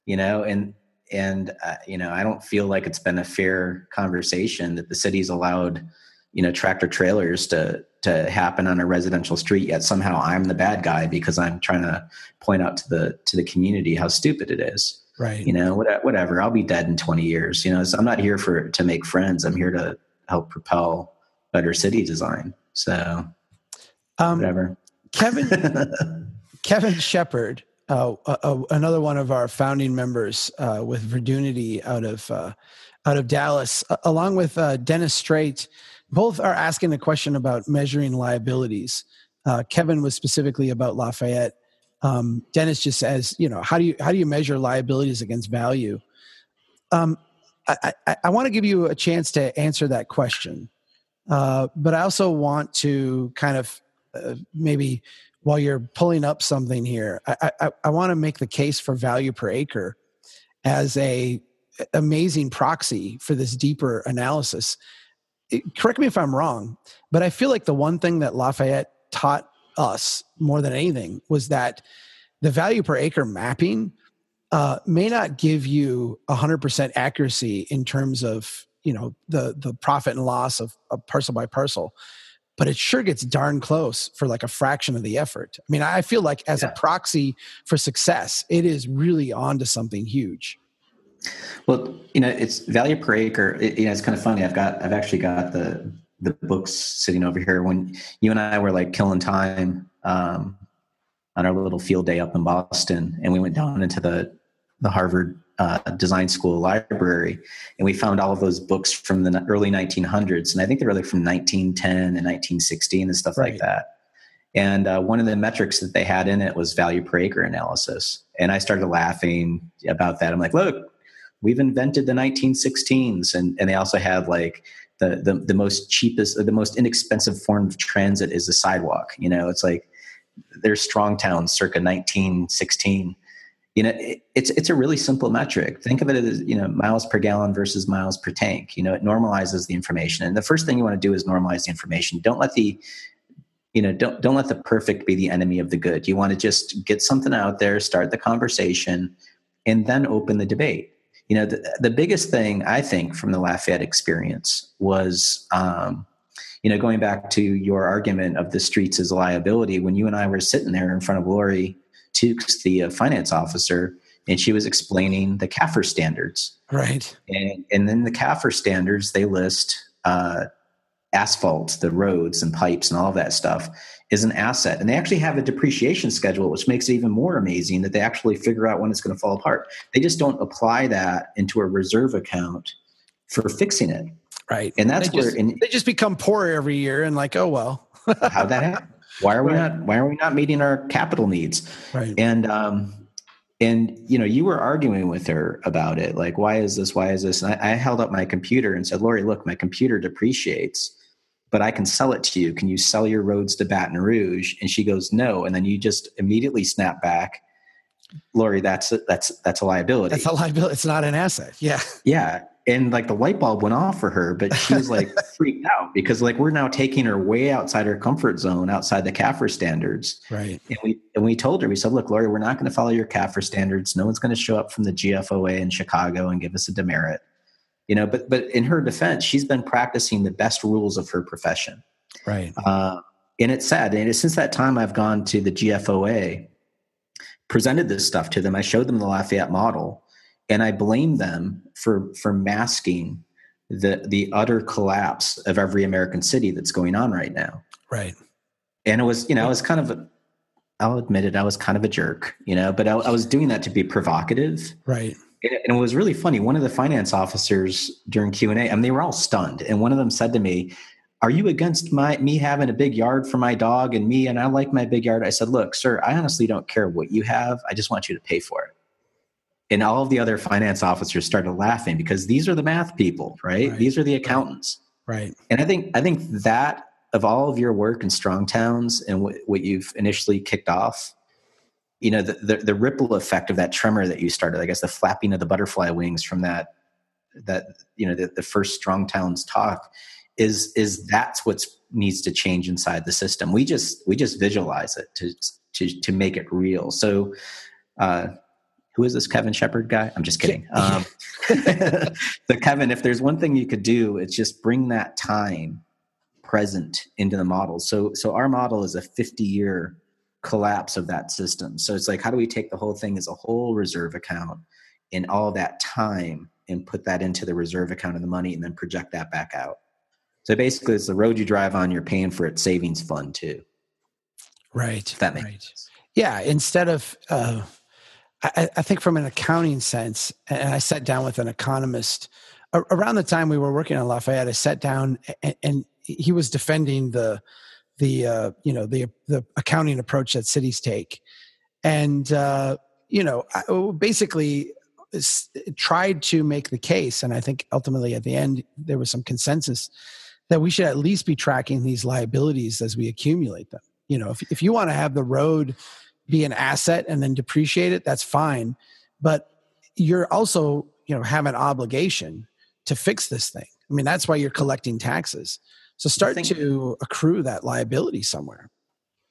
you know, and, and, uh, you know, I don't feel like it's been a fair conversation that the city's allowed, you know, tractor trailers to, to happen on a residential street, yet somehow I'm the bad guy because I'm trying to point out to the, to the community how stupid it is. Right. You know, whatever, I'll be dead in twenty years. You know, so I'm not here for, to make friends. I'm here to help propel better city design. So um, whatever. Kevin, Kevin Shepard, uh, uh, another one of our founding members uh, with Verdunity out of, uh, out of Dallas, uh, along with uh, Dennis Strait, both are asking the question about measuring liabilities. Uh, Kevin was specifically about Lafayette. Um, Dennis just says, you know, how do you, how do you measure liabilities against value? Um, I, I, I want to give you a chance to answer that question. Uh, but I also want to kind of uh, maybe while you're pulling up something here, I, I, I want to make the case for value per acre as a amazing proxy for this deeper analysis. It, correct me if I'm wrong, but I feel like the one thing that Lafayette taught us more than anything was that the value per acre mapping Uh, may not give you one hundred percent accuracy in terms of, you know, the the profit and loss of, of parcel by parcel, but it sure gets darn close for like a fraction of the effort. I mean, I feel like as yeah. a proxy for success, it is really onto something huge. Well, you know, it's value per acre. It, you know, it's kind of funny. I've got I've actually got the the books sitting over here. When you and I were like killing time um, on our little field day up in Boston, and we went down into the the Harvard uh, Design School library. And we found all of those books from the early nineteen hundreds. And I think they were like from nineteen ten and nineteen sixteen and stuff right. like that. And uh, one of the metrics that they had in it was value per acre analysis. And I started laughing about that. I'm like, look, we've invented the nineteen sixteens. And, and they also have like the, the, the most cheapest, or the most inexpensive form of transit is the sidewalk. You know, it's like there's Strong Towns circa nineteen sixteen. You know, it's it's a really simple metric. Think of it as, you know, miles per gallon versus miles per tank. You know, it normalizes the information. And the first thing you want to do is normalize the information. Don't let the, you know, don't don't let the perfect be the enemy of the good. You want to just get something out there, start the conversation, and then open the debate. You know, the, the biggest thing I think from the Lafayette experience was, um, you know, going back to your argument of the streets as a liability, when you and I were sitting there in front of Lori Tukes, the uh, finance officer, and she was explaining the CAFR standards. Right. And, and then the CAFR standards, they list uh, asphalt, the roads and pipes and all of that stuff is an asset. And they actually have a depreciation schedule, which makes it even more amazing that they actually figure out when it's going to fall apart. They just don't apply that into a reserve account for fixing it. Right. And that's they where just, in, they just become poorer every year and like, oh, well, how'd that happen? Why are we right. not, why are we not meeting our capital needs? Right. And, um, and, you know, you were arguing with her about it. Like, why is this? Why is this? And I, I held up my computer and said, Lori, look, my computer depreciates, but I can sell it to you. Can you sell your roads to Baton Rouge? And she goes, no. And then you just immediately snap back. Lori, that's, a, that's, that's a liability. That's a liability. It's not an asset. Yeah. Yeah. And like the light bulb went off for her, but she was like freaked out because like we're now taking her way outside her comfort zone, outside the C A F R standards. Right. And we and we told her, we said, look, Lori, we're not going to follow your C A F R standards. No one's going to show up from the G F O A in Chicago and give us a demerit. You know, but but in her defense, she's been practicing the best rules of her profession. Right. Uh, and it's sad. And since that time, I've gone to the G F O A, presented this stuff to them. I showed them the Lafayette model. And I blame them for, for masking the the utter collapse of every American city that's going on right now. Right. And it was, you know, I was kind of, a, I'll admit it, I was kind of a jerk, you know, but I, I was doing that to be provocative. Right. And it, and it was really funny. One of the finance officers during Q and A, I mean, they were all stunned. And one of them said to me, are you against my me having a big yard for my dog and me? And I like my big yard. I said, look, sir, I honestly don't care what you have. I just want you to pay for it. And all of the other finance officers started laughing because these are the math people, right? right? These are the accountants. Right. And I think I think that of all of your work in Strong Towns and what, what you've initially kicked off, you know, the, the the ripple effect of that tremor that you started, I guess the flapping of the butterfly wings from that, that you know, the, the first Strong Towns talk is is that's what needs to change inside the system. We just we just visualize it to to to make it real. So uh who is this Kevin Shepard guy? I'm just kidding. Um, so Kevin, if there's one thing you could do, it's just bring that time present into the model. So, so our model is a fifty year collapse of that system. So it's like, how do we take the whole thing as a whole reserve account in all that time and put that into the reserve account of the money and then project that back out? So basically it's the road you drive on, you're paying for it savings fund too. Right. If that makes right. sense. Yeah. Instead of, uh, I, I think from an accounting sense, and I sat down with an economist around the time we were working on Lafayette. I sat down and, and he was defending the, the uh, you know, the the accounting approach that cities take, and uh, you know, I basically tried to make the case. And I think ultimately at the end there was some consensus that we should at least be tracking these liabilities as we accumulate them. You know, if if you want to have the road be an asset and then depreciate it, that's fine. But you're also, you know, have an obligation to fix this thing. I mean, that's why you're collecting taxes. So start thing, to accrue that liability somewhere.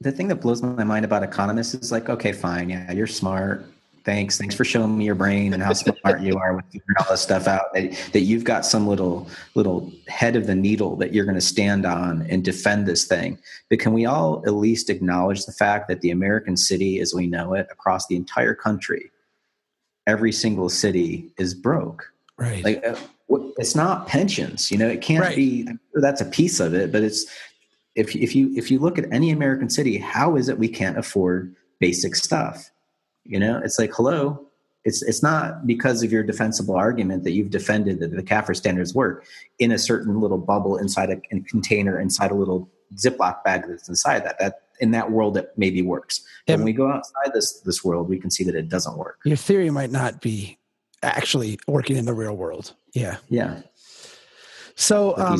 The thing that blows my mind about economists is like, okay, fine. Yeah, you're smart. Thanks. Thanks for showing me your brain and how smart you are with figuring all this stuff out. That, that you've got some little little head of the needle that you're going to stand on and defend this thing. But can we all at least acknowledge the fact that the American city, as we know it, across the entire country, every single city is broke. Right. Like uh, it's not pensions. You know, it can't right. be. That's a piece of it, but it's if if you if you look at any American city, how is it we can't afford basic stuff? You know, it's like, hello, it's it's not because of your defensible argument that you've defended that the C A F R standards work in a certain little bubble inside a, a container, inside a little Ziploc bag that's inside that. That in that world, it maybe works. But when we go outside this this world, we can see that it doesn't work. Your theory might not be actually working in the real world. Yeah. Yeah. So um,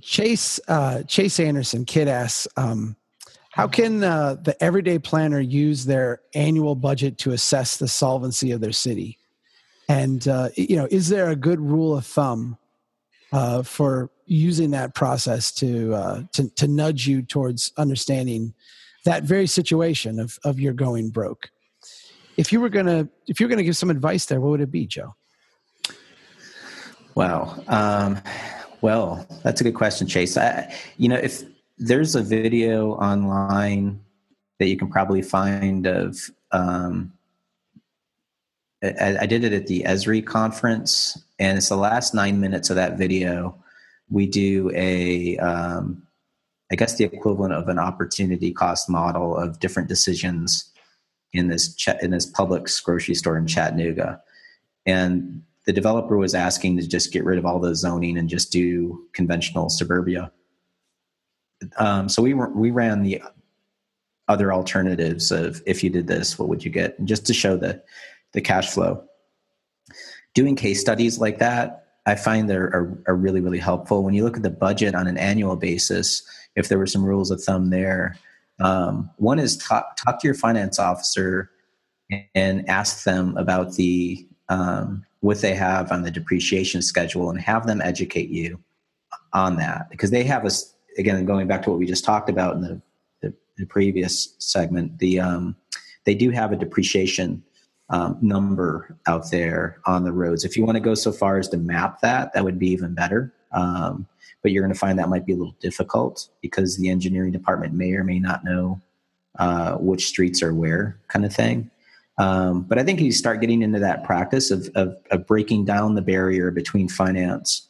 Chase uh, Chase Anderson, kid asks, um, how can uh, the everyday planner use their annual budget to assess the solvency of their city? And, uh, you know, is there a good rule of thumb uh, for using that process to, uh, to to nudge you towards understanding that very situation of, of your going broke? If you were going to, if you're going to give some advice there, what would it be, Joe? Wow. Um, well, that's a good question, Chase. I, you know, if, There's a video online that you can probably find of, um, I, I did it at the Esri conference, and it's the last nine minutes of that video. We do a, um, I guess the equivalent of an opportunity cost model of different decisions in this ch- in this Publix grocery store in Chattanooga. And the developer was asking to just get rid of all the zoning and just do conventional suburbia. Um, so we were, we ran the other alternatives of if you did this, what would you get? And just to show the, the cash flow. Doing case studies like that, I find they're are, are really, really helpful. When you look at the budget on an annual basis, if there were some rules of thumb there, um, one is talk, talk to your finance officer and ask them about the um, what they have on the depreciation schedule and have them educate you on that. Because they have a, again, going back to what we just talked about in the, the, the previous segment, the um, they do have a depreciation um, number out there on the roads. If you want to go so far as to map that, that would be even better. Um, but you're going to find that might be a little difficult because the engineering department may or may not know uh, which streets are where, kind of thing. Um, but I think you start getting into that practice of, of, of breaking down the barrier between finance,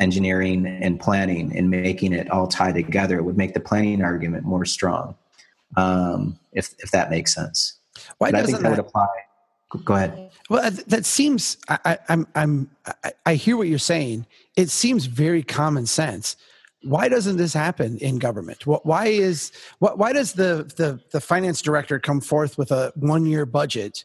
engineering, and planning and making it all tie together. It would make the planning argument more strong, um, if if that makes sense. Why but doesn't I think that, that would apply? Go ahead. Well, that seems, I, I'm, I'm, I hear what you're saying. It seems very common sense. Why doesn't this happen in government? Why is, why does the, the, the finance director come forth with a one year budget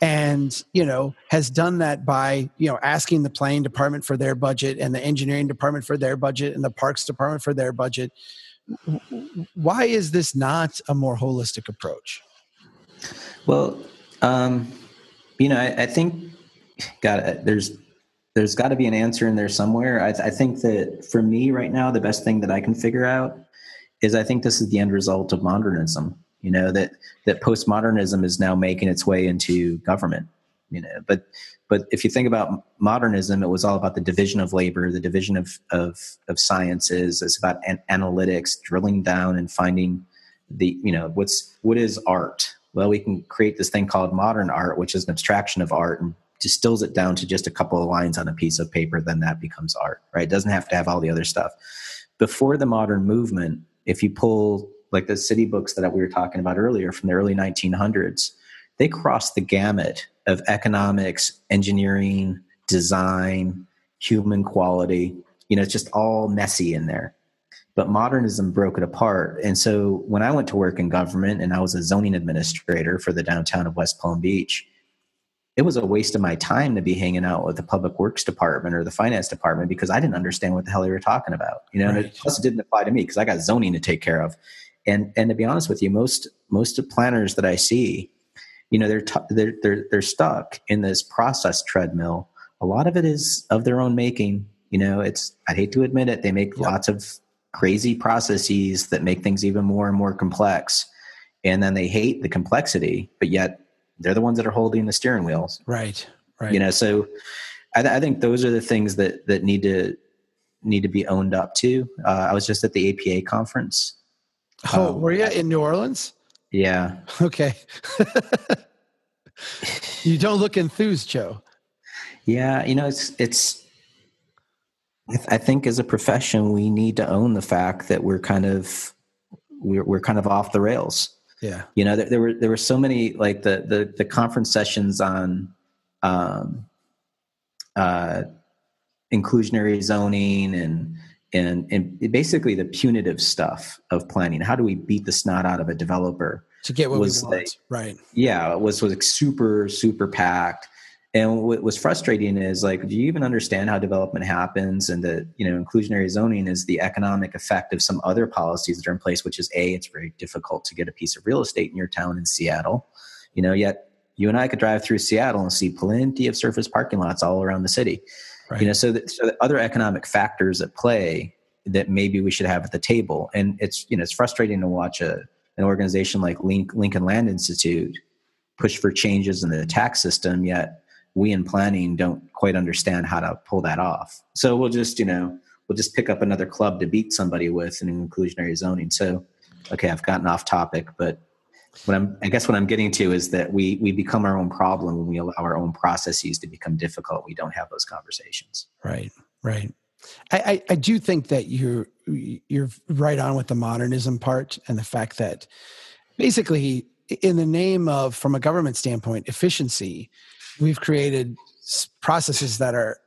and, you know, has done that by, you know, asking the planning department for their budget and the engineering department for their budget and the parks department for their budget? Why is this not a more holistic approach? Well, um, You know, I, I think God, there's there's got to be an answer in there somewhere. I, th- I think that for me right now, the best thing that I can figure out is I think this is the end result of modernism. You know, that that postmodernism is now making its way into government. You know, but but if you think about modernism, it was all about the division of labor, the division of of, of sciences. It's about an- analytics, drilling down and finding the you know what's what is art. Well, we can create this thing called modern art, which is an abstraction of art and distills it down to just a couple of lines on a piece of paper. Then that becomes art, right? It doesn't have to have all the other stuff. Before the modern movement, if you pull like the city books that we were talking about earlier from the early nineteen hundreds, they crossed the gamut of economics, engineering, design, human quality. You know, it's just all messy in there. But modernism broke it apart. And so when I went to work in government and I was a zoning administrator for the downtown of West Palm Beach, it was a waste of my time to be hanging out with the public works department or the finance department because I didn't understand what the hell they were talking about. You know, right. And it just didn't apply to me because I got zoning to take care of. And and to be honest with you, most most of planners that I see, you know, they're t- they're, they're they're stuck in this process treadmill. A lot of it is of their own making. You know, it's I hate to admit it, they make yeah. lots of crazy processes that make things even more and more complex. And then they hate the complexity, but yet they're the ones that are holding the steering wheels. Right. Right. You know, so I, th- I think those are the things that, that need to, need to be owned up to. Uh, I was just at the A P A conference. Oh, um, were you in New Orleans? Yeah. Okay. You don't look enthused, Joe. Yeah. You know, it's, it's, I think as a profession, we need to own the fact that we're kind of we're we're kind of off the rails. Yeah, you know, there, there were there were so many like the the, the conference sessions on um, uh, inclusionary zoning and and and basically the punitive stuff of planning. How do we beat the snot out of a developer to get what was we want? Like, right? Yeah, it was was like super super packed. And what was frustrating is like, do you even understand how development happens? And that, you know, inclusionary zoning is the economic effect of some other policies that are in place, which is A, it's very difficult to get a piece of real estate in your town in Seattle. You know, yet you and I could drive through Seattle and see plenty of surface parking lots all around the city. Right. You know, so that, so that other economic factors at play that maybe we should have at the table. And it's, you know, it's frustrating to watch a, an organization like Link, Lincoln Land Institute push for changes in the tax system, yet we in planning don't quite understand how to pull that off. So we'll just, you know, we'll just pick up another club to beat somebody with in inclusionary zoning. So, okay, I've gotten off topic, but what I'm, I guess what I'm getting to is that we, we become our own problem when we allow our own processes to become difficult. We don't have those conversations. Right. Right. I, I, I do think that you're, you're right on with the modernism part and the fact that basically in the name of, from a government standpoint, efficiency, we've created processes that are,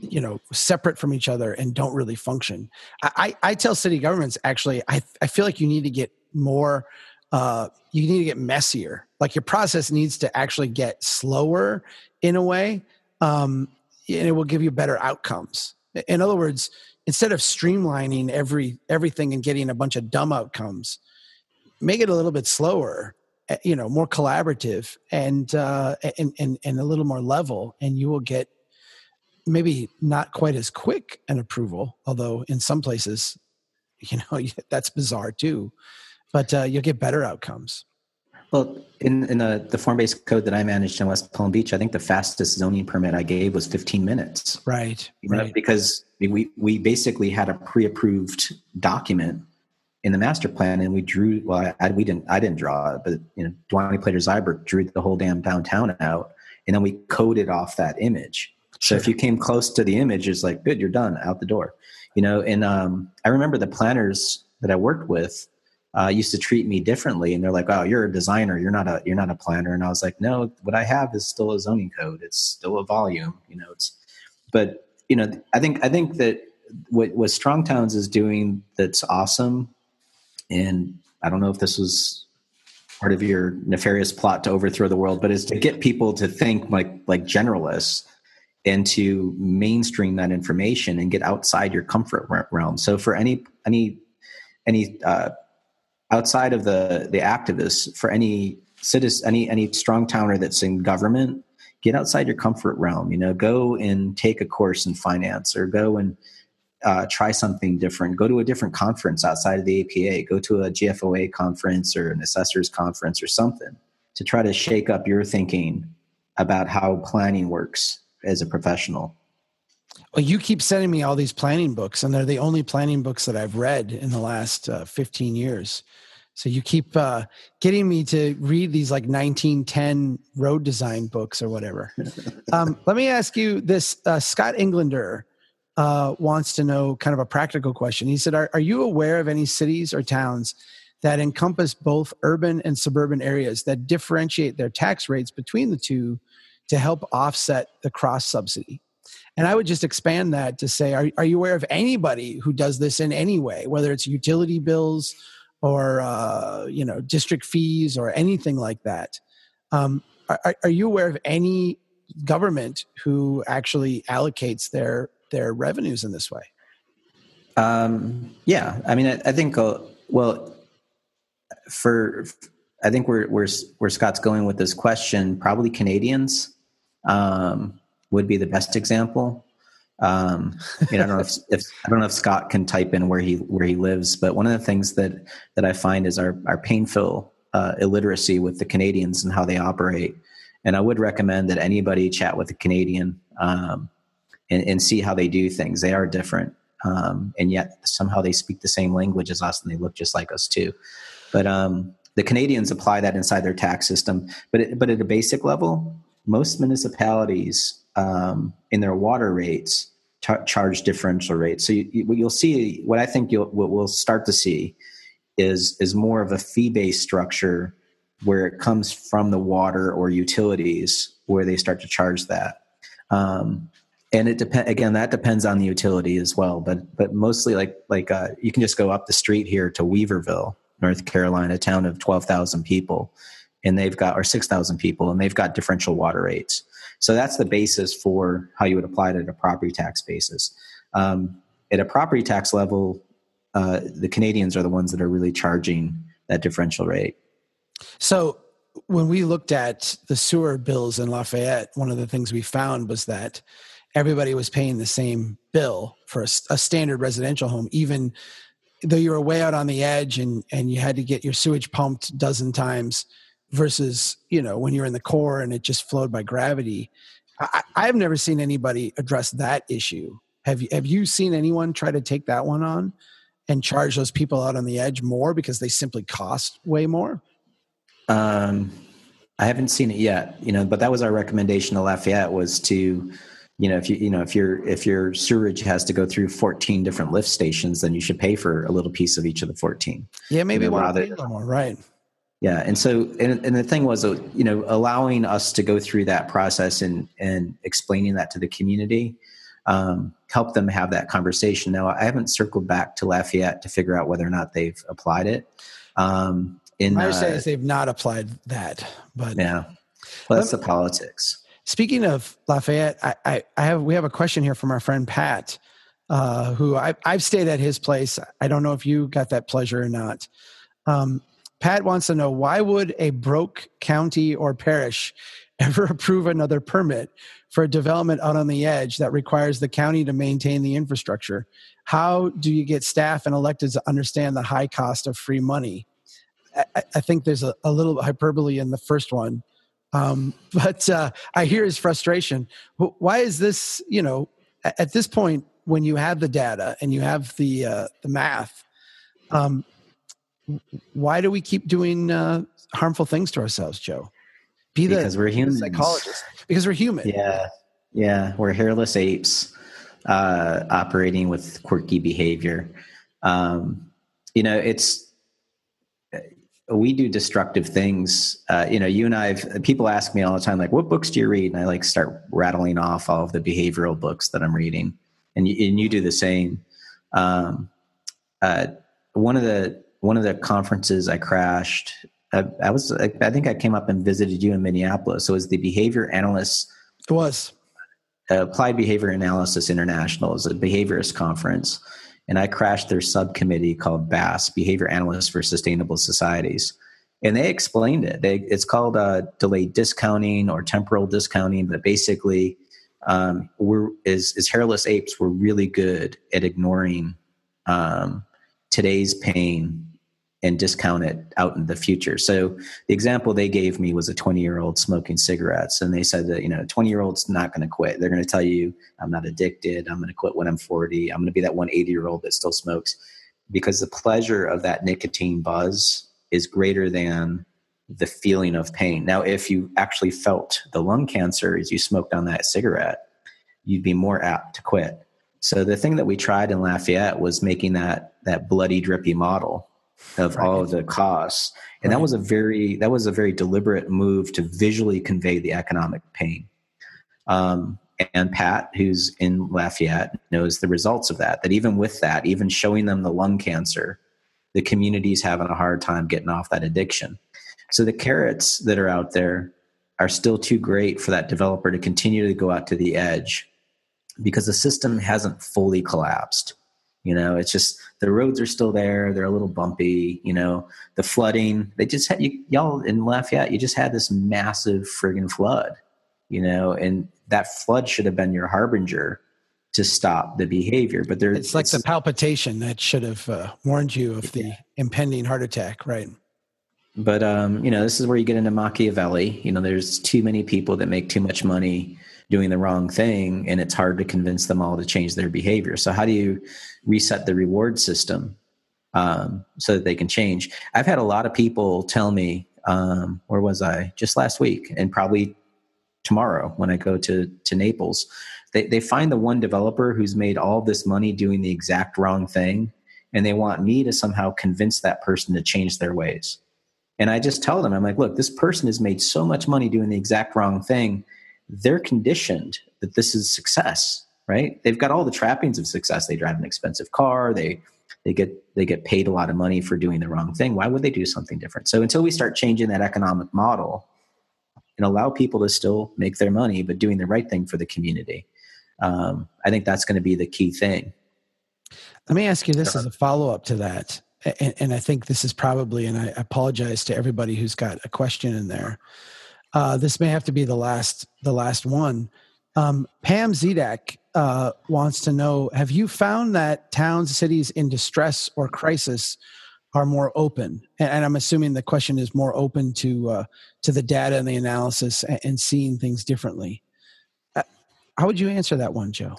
you know, separate from each other and don't really function. I, I tell city governments, actually, I, I feel like you need to get more, uh, you need to get messier. Like your process needs to actually get slower in a way, um, and it will give you better outcomes. In other words, instead of streamlining every everything and getting a bunch of dumb outcomes, make it a little bit slower you know, more collaborative and, uh, and, and, and a little more level, and you will get maybe not quite as quick an approval, although in some places, you know, that's bizarre too, but uh, you'll get better outcomes. Well, in, in the, the form-based code that I managed in West Palm Beach, I think the fastest zoning permit I gave was fifteen minutes. Right, you know, right. Because we, we basically had a pre-approved document in the master plan, and we drew, well, I, we didn't, I didn't draw it, but you know, Dwayne Plater Zyberg drew the whole damn downtown out, and then we coded off that image. Sure. So if you came close to the image, it's like, good, you're done, out the door. You know, and um, I remember the planners that I worked with, Uh, used to treat me differently, and they're like, "Oh, you're a designer. You're not a you're not a planner." And I was like, "No, what I have is still a zoning code. It's still a volume, you know." It's, but you know, I think I think that what what Strong Towns is doing that's awesome, and I don't know if this was part of your nefarious plot to overthrow the world, but is to get people to think like like generalists and to mainstream that information and get outside your comfort realm. So for any any any uh, outside of the, the activists, for any citizen, any, any strong towner that's in government, get outside your comfort realm, you know, go and take a course in finance, or go and uh, try something different, go to a different conference outside of the A P A, go to a G F O A conference or an assessor's conference or something to try to shake up your thinking about how planning works as a professional. Well, you keep sending me all these planning books, and they're the only planning books that I've read in the last uh, fifteen years. So you keep uh, getting me to read these like nineteen ten road design books or whatever. um, let me ask you this. Uh, Scott Englander uh, wants to know kind of a practical question. He said, are, are you aware of any cities or towns that encompass both urban and suburban areas that differentiate their tax rates between the two to help offset the cross-subsidy? And I would just expand that to say, are, are you aware of anybody who does this in any way, whether it's utility bills or, uh, you know, district fees or anything like that? Um, are, are you aware of any government who actually allocates their their revenues in this way? Um, yeah. I mean, I, I think, uh, well, for, I think where, where, where Scott's going with this question, probably Canadians, um, would be the best example. Um, you know, I don't know if, if I don't know if Scott can type in where he where he lives, but one of the things that that I find is our our painful uh, illiteracy with the Canadians and how they operate. And I would recommend that anybody chat with a Canadian um, and, and see how they do things. They are different, um, and yet somehow they speak the same language as us, and they look just like us too. But um, the Canadians apply that inside their tax system. But it, but at a basic level, most municipalities, Um, in their water rates, t- charge differential rates. So you, you, what you'll see, what I think you'll, what we'll start to see is is more of a fee-based structure where it comes from the water or utilities where they start to charge that. Um, and it depend again, that depends on the utility as well. But but mostly like like uh, you can just go up the street here to Weaverville, North Carolina, a town of twelve thousand people, and they've got or six thousand people, and they've got differential water rates. So that's the basis for how you would apply it at a property tax basis. Um, at a property tax level, uh, the Canadians are the ones that are really charging that differential rate. So when we looked at the sewer bills in Lafayette, one of the things we found was that everybody was paying the same bill for a, a standard residential home, even though you were way out on the edge and, and you had to get your sewage pumped a dozen times versus, you know, when you're in the core and it just flowed by gravity. I, I've never seen anybody address that issue. Have you, have you seen anyone try to take that one on and charge those people out on the edge more because they simply cost way more? Um, I haven't seen it yet, you know, but that was our recommendation to Lafayette was to, you know, if you, you know, if your, if your sewerage has to go through fourteen different lift stations, then you should pay for a little piece of each of the fourteen. Yeah. Maybe one of them. Right. Yeah. And so, and, and the thing was, you know, allowing us to go through that process and, and explaining that to the community, um, helped them have that conversation. Now, I haven't circled back to Lafayette to figure out whether or not they've applied it. Um, in, My understanding uh, is they've not applied that, but yeah, well, that's me, the politics. Speaking of Lafayette, I, I, I have, we have a question here from our friend, Pat, uh, who I, I've stayed at his place. I don't know if you got that pleasure or not. Um, Pat wants to know, why would a broke county or parish ever approve another permit for a development out on the edge that requires the county to maintain the infrastructure? How do you get staff and electeds to understand the high cost of free money? I, I think there's a, a little hyperbole in the first one, um, but uh, I hear his frustration. Why is this, you know, at this point, when you have the data and you have the uh, the math, um, why do we keep doing uh, harmful things to ourselves, Joe? Be the, because we're humans. Psychologists. Because we're human. Yeah, yeah. We're hairless apes uh, operating with quirky behavior. Um, you know, it's we do destructive things. Uh, you know, you and I. People ask me all the time, like, "What books do you read?" And I like start rattling off all of the behavioral books that I'm reading. And you, and you do the same. Um, uh, one of the one of the conferences I crashed. I, I was I, I think I came up and visited you in Minneapolis. So it was the Behavior Analyst. It was uh, Applied Behavior Analysis International. It was a behaviorist conference, and I crashed their subcommittee called B A S, Behavior Analysts for Sustainable Societies. And they explained it. They, it's called uh, delayed discounting or temporal discounting, but basically. Um, we're as, as hairless apes, we're really good at ignoring um, today's pain and discount it out in the future. So the example they gave me was a twenty-year-old smoking cigarettes, and they said that, you know, a twenty-year-old's not going to quit. They're going to tell you, "I'm not addicted. I'm going to quit when I'm forty. I'm going to be that one eighty-year-old that still smokes," because the pleasure of that nicotine buzz is greater than the feeling of pain. Now, if you actually felt the lung cancer as you smoked on that cigarette, you'd be more apt to quit. So the thing that we tried in Lafayette was making that that bloody, drippy model of right. all of the costs, and right. that was a very that was a very deliberate move to visually convey the economic pain. Um, and Pat, who's in Lafayette, knows the results of that. That even with that, even showing them the lung cancer, the community's having a hard time getting off that addiction. So the carrots that are out there are still too great for that developer to continue to go out to the edge, because the system hasn't fully collapsed. You know, it's just the roads are still there. They're a little bumpy. You know, the flooding, they just had, you, y'all in Lafayette, you just had this massive friggin' flood, you know, and that flood should have been your harbinger to stop the behavior. But there, it's like it's, the palpitation that should have uh, warned you of yeah. the impending heart attack, right? But, um, you know, this is where you get into Machiavelli. You know, there's too many people that make too much money doing the wrong thing, and it's hard to convince them all to change their behavior. So how do you reset the reward system um, so that they can change? I've had a lot of people tell me, um, where was I? Just last week, and probably tomorrow when I go to, to Naples, they, they find the one developer who's made all this money doing the exact wrong thing, and they want me to somehow convince that person to change their ways. And I just tell them, I'm like, look, this person has made so much money doing the exact wrong thing. They're conditioned that this is success, right? They've got all the trappings of success. They drive an expensive car. They they get they get paid a lot of money for doing the wrong thing. Why would they do something different? So until we start changing that economic model and allow people to still make their money, but doing the right thing for the community, um, I think that's going to be the key thing. Let me ask you this as a follow-up to that. And, and I think this is probably, and I apologize to everybody who's got a question in there. Uh, this may have to be the last, the last one. Um, Pam Zedak uh, wants to know, have you found that towns, cities in distress or crisis are more open? And, and I'm assuming the question is more open to, uh, to the data and the analysis and, and seeing things differently. Uh, how would you answer that one, Joe?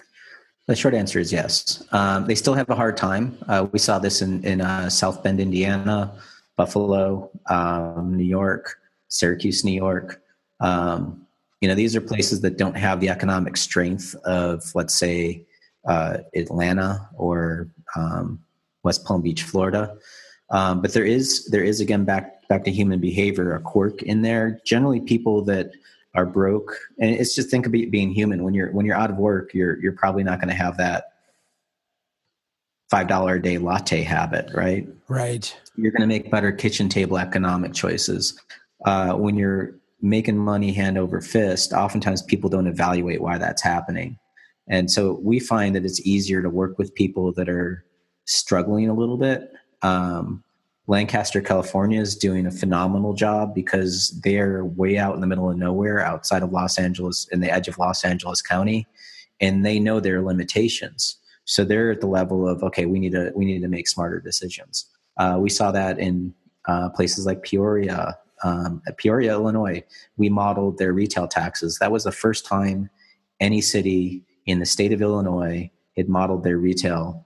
The short answer is yes. Um, they still have a hard time. Uh, we saw this in, in uh, South Bend, Indiana, Buffalo, um, New York, Syracuse, New York. Um, you know, these are places that don't have the economic strength of, let's say, uh, Atlanta or um, West Palm Beach, Florida. Um, but there is, there is again, back back to human behavior, a quirk in there. Generally, people that are broke, and it's just, think of it being human. When you're when you're out of work, you're you're probably not going to have that five dollar a day latte habit, right? Right. You're going to make better kitchen table economic choices. Uh, when you're making money hand over fist, oftentimes people don't evaluate why that's happening, and so we find that it's easier to work with people that are struggling a little bit. Um, Lancaster, California is doing a phenomenal job because they're way out in the middle of nowhere outside of Los Angeles, in the edge of Los Angeles County, and they know their limitations. So they're at the level of, okay, we need to, we need to make smarter decisions. Uh, we saw that in uh, places like Peoria, um, at Peoria, Illinois. We modeled their retail taxes. That was the first time any city in the state of Illinois had modeled their retail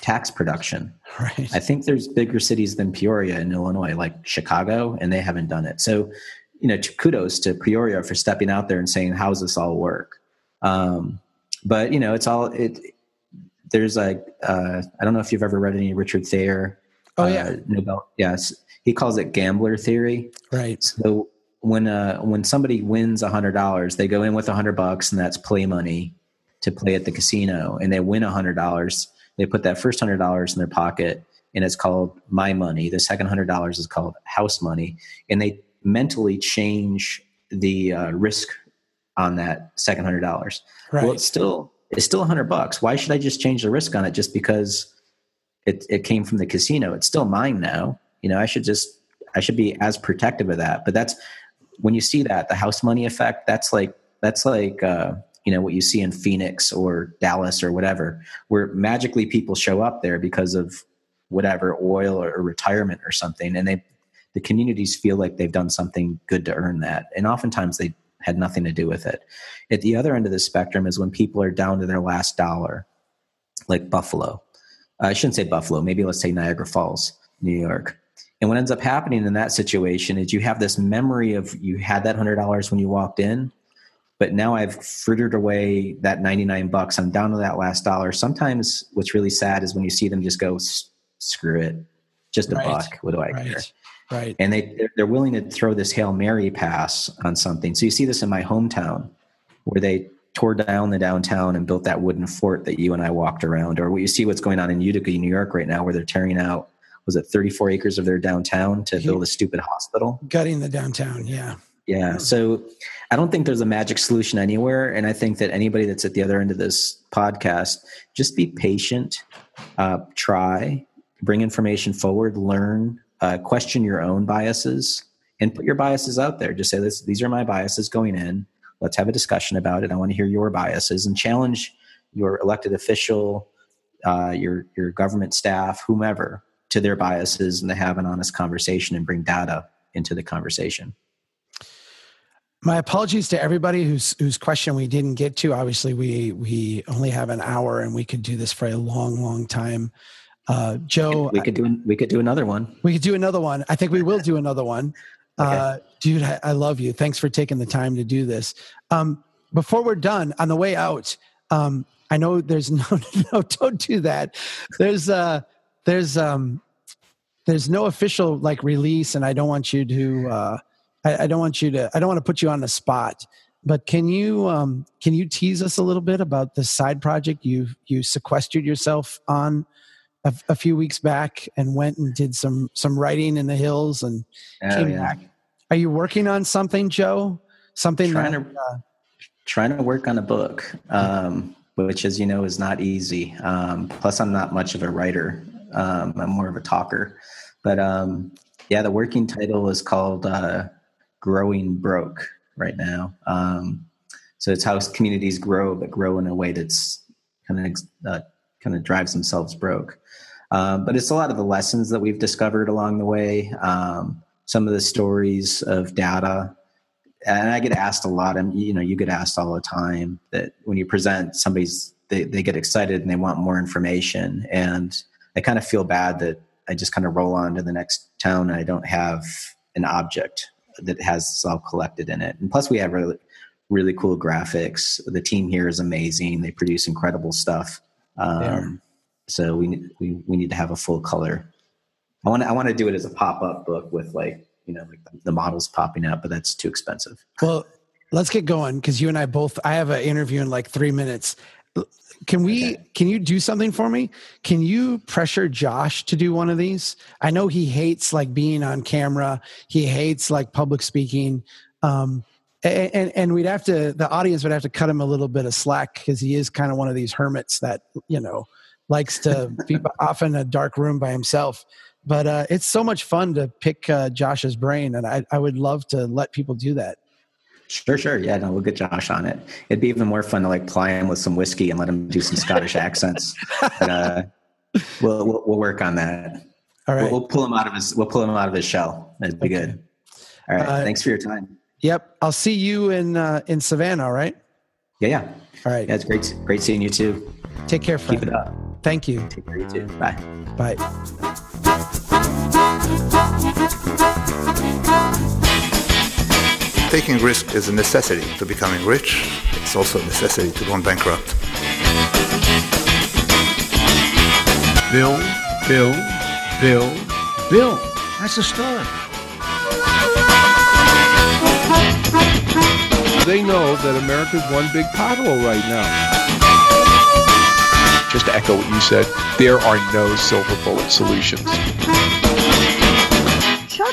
tax production. Right. I think there's bigger cities than Peoria in Illinois, like Chicago, and they haven't done it. So, you know, to kudos to Peoria for stepping out there and saying, how does this all work? Um, but, you know, it's all, it, there's like, uh, I don't know if you've ever read any Richard Thayer. Oh, yeah. Uh, Nobel. Yes. He calls it gambler theory. Right. So when, uh, when somebody wins a hundred dollars, they go in with a hundred bucks, and that's play money to play at the casino, and they win a hundred dollars. They put that first hundred dollars in their pocket, and it's called my money. The second hundred dollars is called house money. And they mentally change the uh, risk on that second hundred dollars. Right. Well, it's still, it's still a hundred bucks. Why should I just change the risk on it just because it, it came from the casino? It's still mine now. You know, I should just, I should be as protective of that. But that's, when you see that, the house money effect, that's like, that's like, uh, you know, what you see in Phoenix or Dallas or whatever, where magically people show up there because of whatever, oil or retirement or something. And they, the communities feel like they've done something good to earn that. And oftentimes they had nothing to do with it. At the other end of the spectrum is when people are down to their last dollar, like Buffalo. Uh, I shouldn't say Buffalo. Maybe let's say Niagara Falls, New York. And what ends up happening in that situation is you have this memory of you had that one hundred dollars when you walked in, but now I've frittered away that ninety-nine bucks. I'm down to that last dollar. Sometimes what's really sad is when you see them just go, screw it, just a right. buck. What do I right. care? Right. And they, they're willing to throw this Hail Mary pass on something. So you see this in my hometown where they tore down the downtown and built that wooden fort that you and I walked around. Or what you see what's going on in Utica, New York right now, where they're tearing out, was it thirty-four acres of their downtown to build a stupid hospital? Gutting the downtown. Yeah. Yeah. So I don't think there's a magic solution anywhere. And I think that anybody that's at the other end of this podcast, just be patient, uh, try, bring information forward, learn, uh, question your own biases, and put your biases out there. Just say, this, these are my biases going in. Let's have a discussion about it. I want to hear your biases, and challenge your elected official, uh, your, your government staff, whomever, to their biases, and to have an honest conversation and bring data into the conversation. My apologies to everybody whose whose question we didn't get to. Obviously, we we only have an hour, and we could do this for a long, long time. Uh, Joe, we could do we could do another one. We could do another one. I think we will do another one. Okay. Uh, dude, I, I love you. Thanks for taking the time to do this. Um, before we're done, on the way out, um, I know there's no no don't do that. There's uh there's um there's no official like release, and I don't want you to. Uh, I don't want you to, I don't want to put you on the spot, but can you, um, can you tease us a little bit about the side project you, you sequestered yourself on a, a few weeks back, and went and did some, some writing in the hills, and oh, came yeah. back. Are you working on something, Joe? Something trying that, to, uh, trying to work on a book, um, which, as you know, is not easy. Um, plus I'm not much of a writer. Um, I'm more of a talker, but, um, yeah, the working title is called, uh, Growing Broke right now. Um, so it's how communities grow, but grow in a way that's kind of uh, kind of drives themselves broke. Um, but it's a lot of the lessons that we've discovered along the way. Um, some of the stories of data, and I get asked a lot, and you know, you get asked all the time that when you present, somebody's they, they get excited and they want more information, and I kind of feel bad that I just kind of roll on to the next town and I don't have an object that has this all collected in it. And plus we have really, really cool graphics. The team here is amazing. They produce incredible stuff. Um, yeah. So we, we, we need to have a full color. I want to, I want to do it as a pop-up book with like, you know, like the models popping out, but that's too expensive. Well, let's get going. Cause you and I both, I have an interview in like three minutes. Can we, okay. can you do something for me? Can you pressure Josh to do one of these? I know he hates like being on camera. He hates like public speaking. Um, and, and, and we'd have to, the audience would have to cut him a little bit of slack, because he is kind of one of these hermits that, you know, likes to be off in a dark room by himself. But uh, it's so much fun to pick uh, Josh's brain, and I, I would love to let people do that. Sure, sure. Yeah, no, we'll get Josh on it. It'd be even more fun to like ply him with some whiskey and let him do some Scottish accents. But, uh, we'll, we'll we'll work on that. All right, we'll, we'll pull him out of his we'll pull him out of his shell. That'd be okay. Good. All right, uh, thanks for your time. Yep, I'll see you in uh, in Savannah. Right? Yeah, yeah. All right. That's yeah, great. Great seeing you too. Take care, friend. Keep it up. Thank you. Take care, you too. Bye. Bye. Taking risk is a necessity to becoming rich. It's also a necessity to going bankrupt. Build, build, build, build. That's the start. They know that America's one big pothole right now. Just to echo what you said, there are no silver bullet solutions. Chuck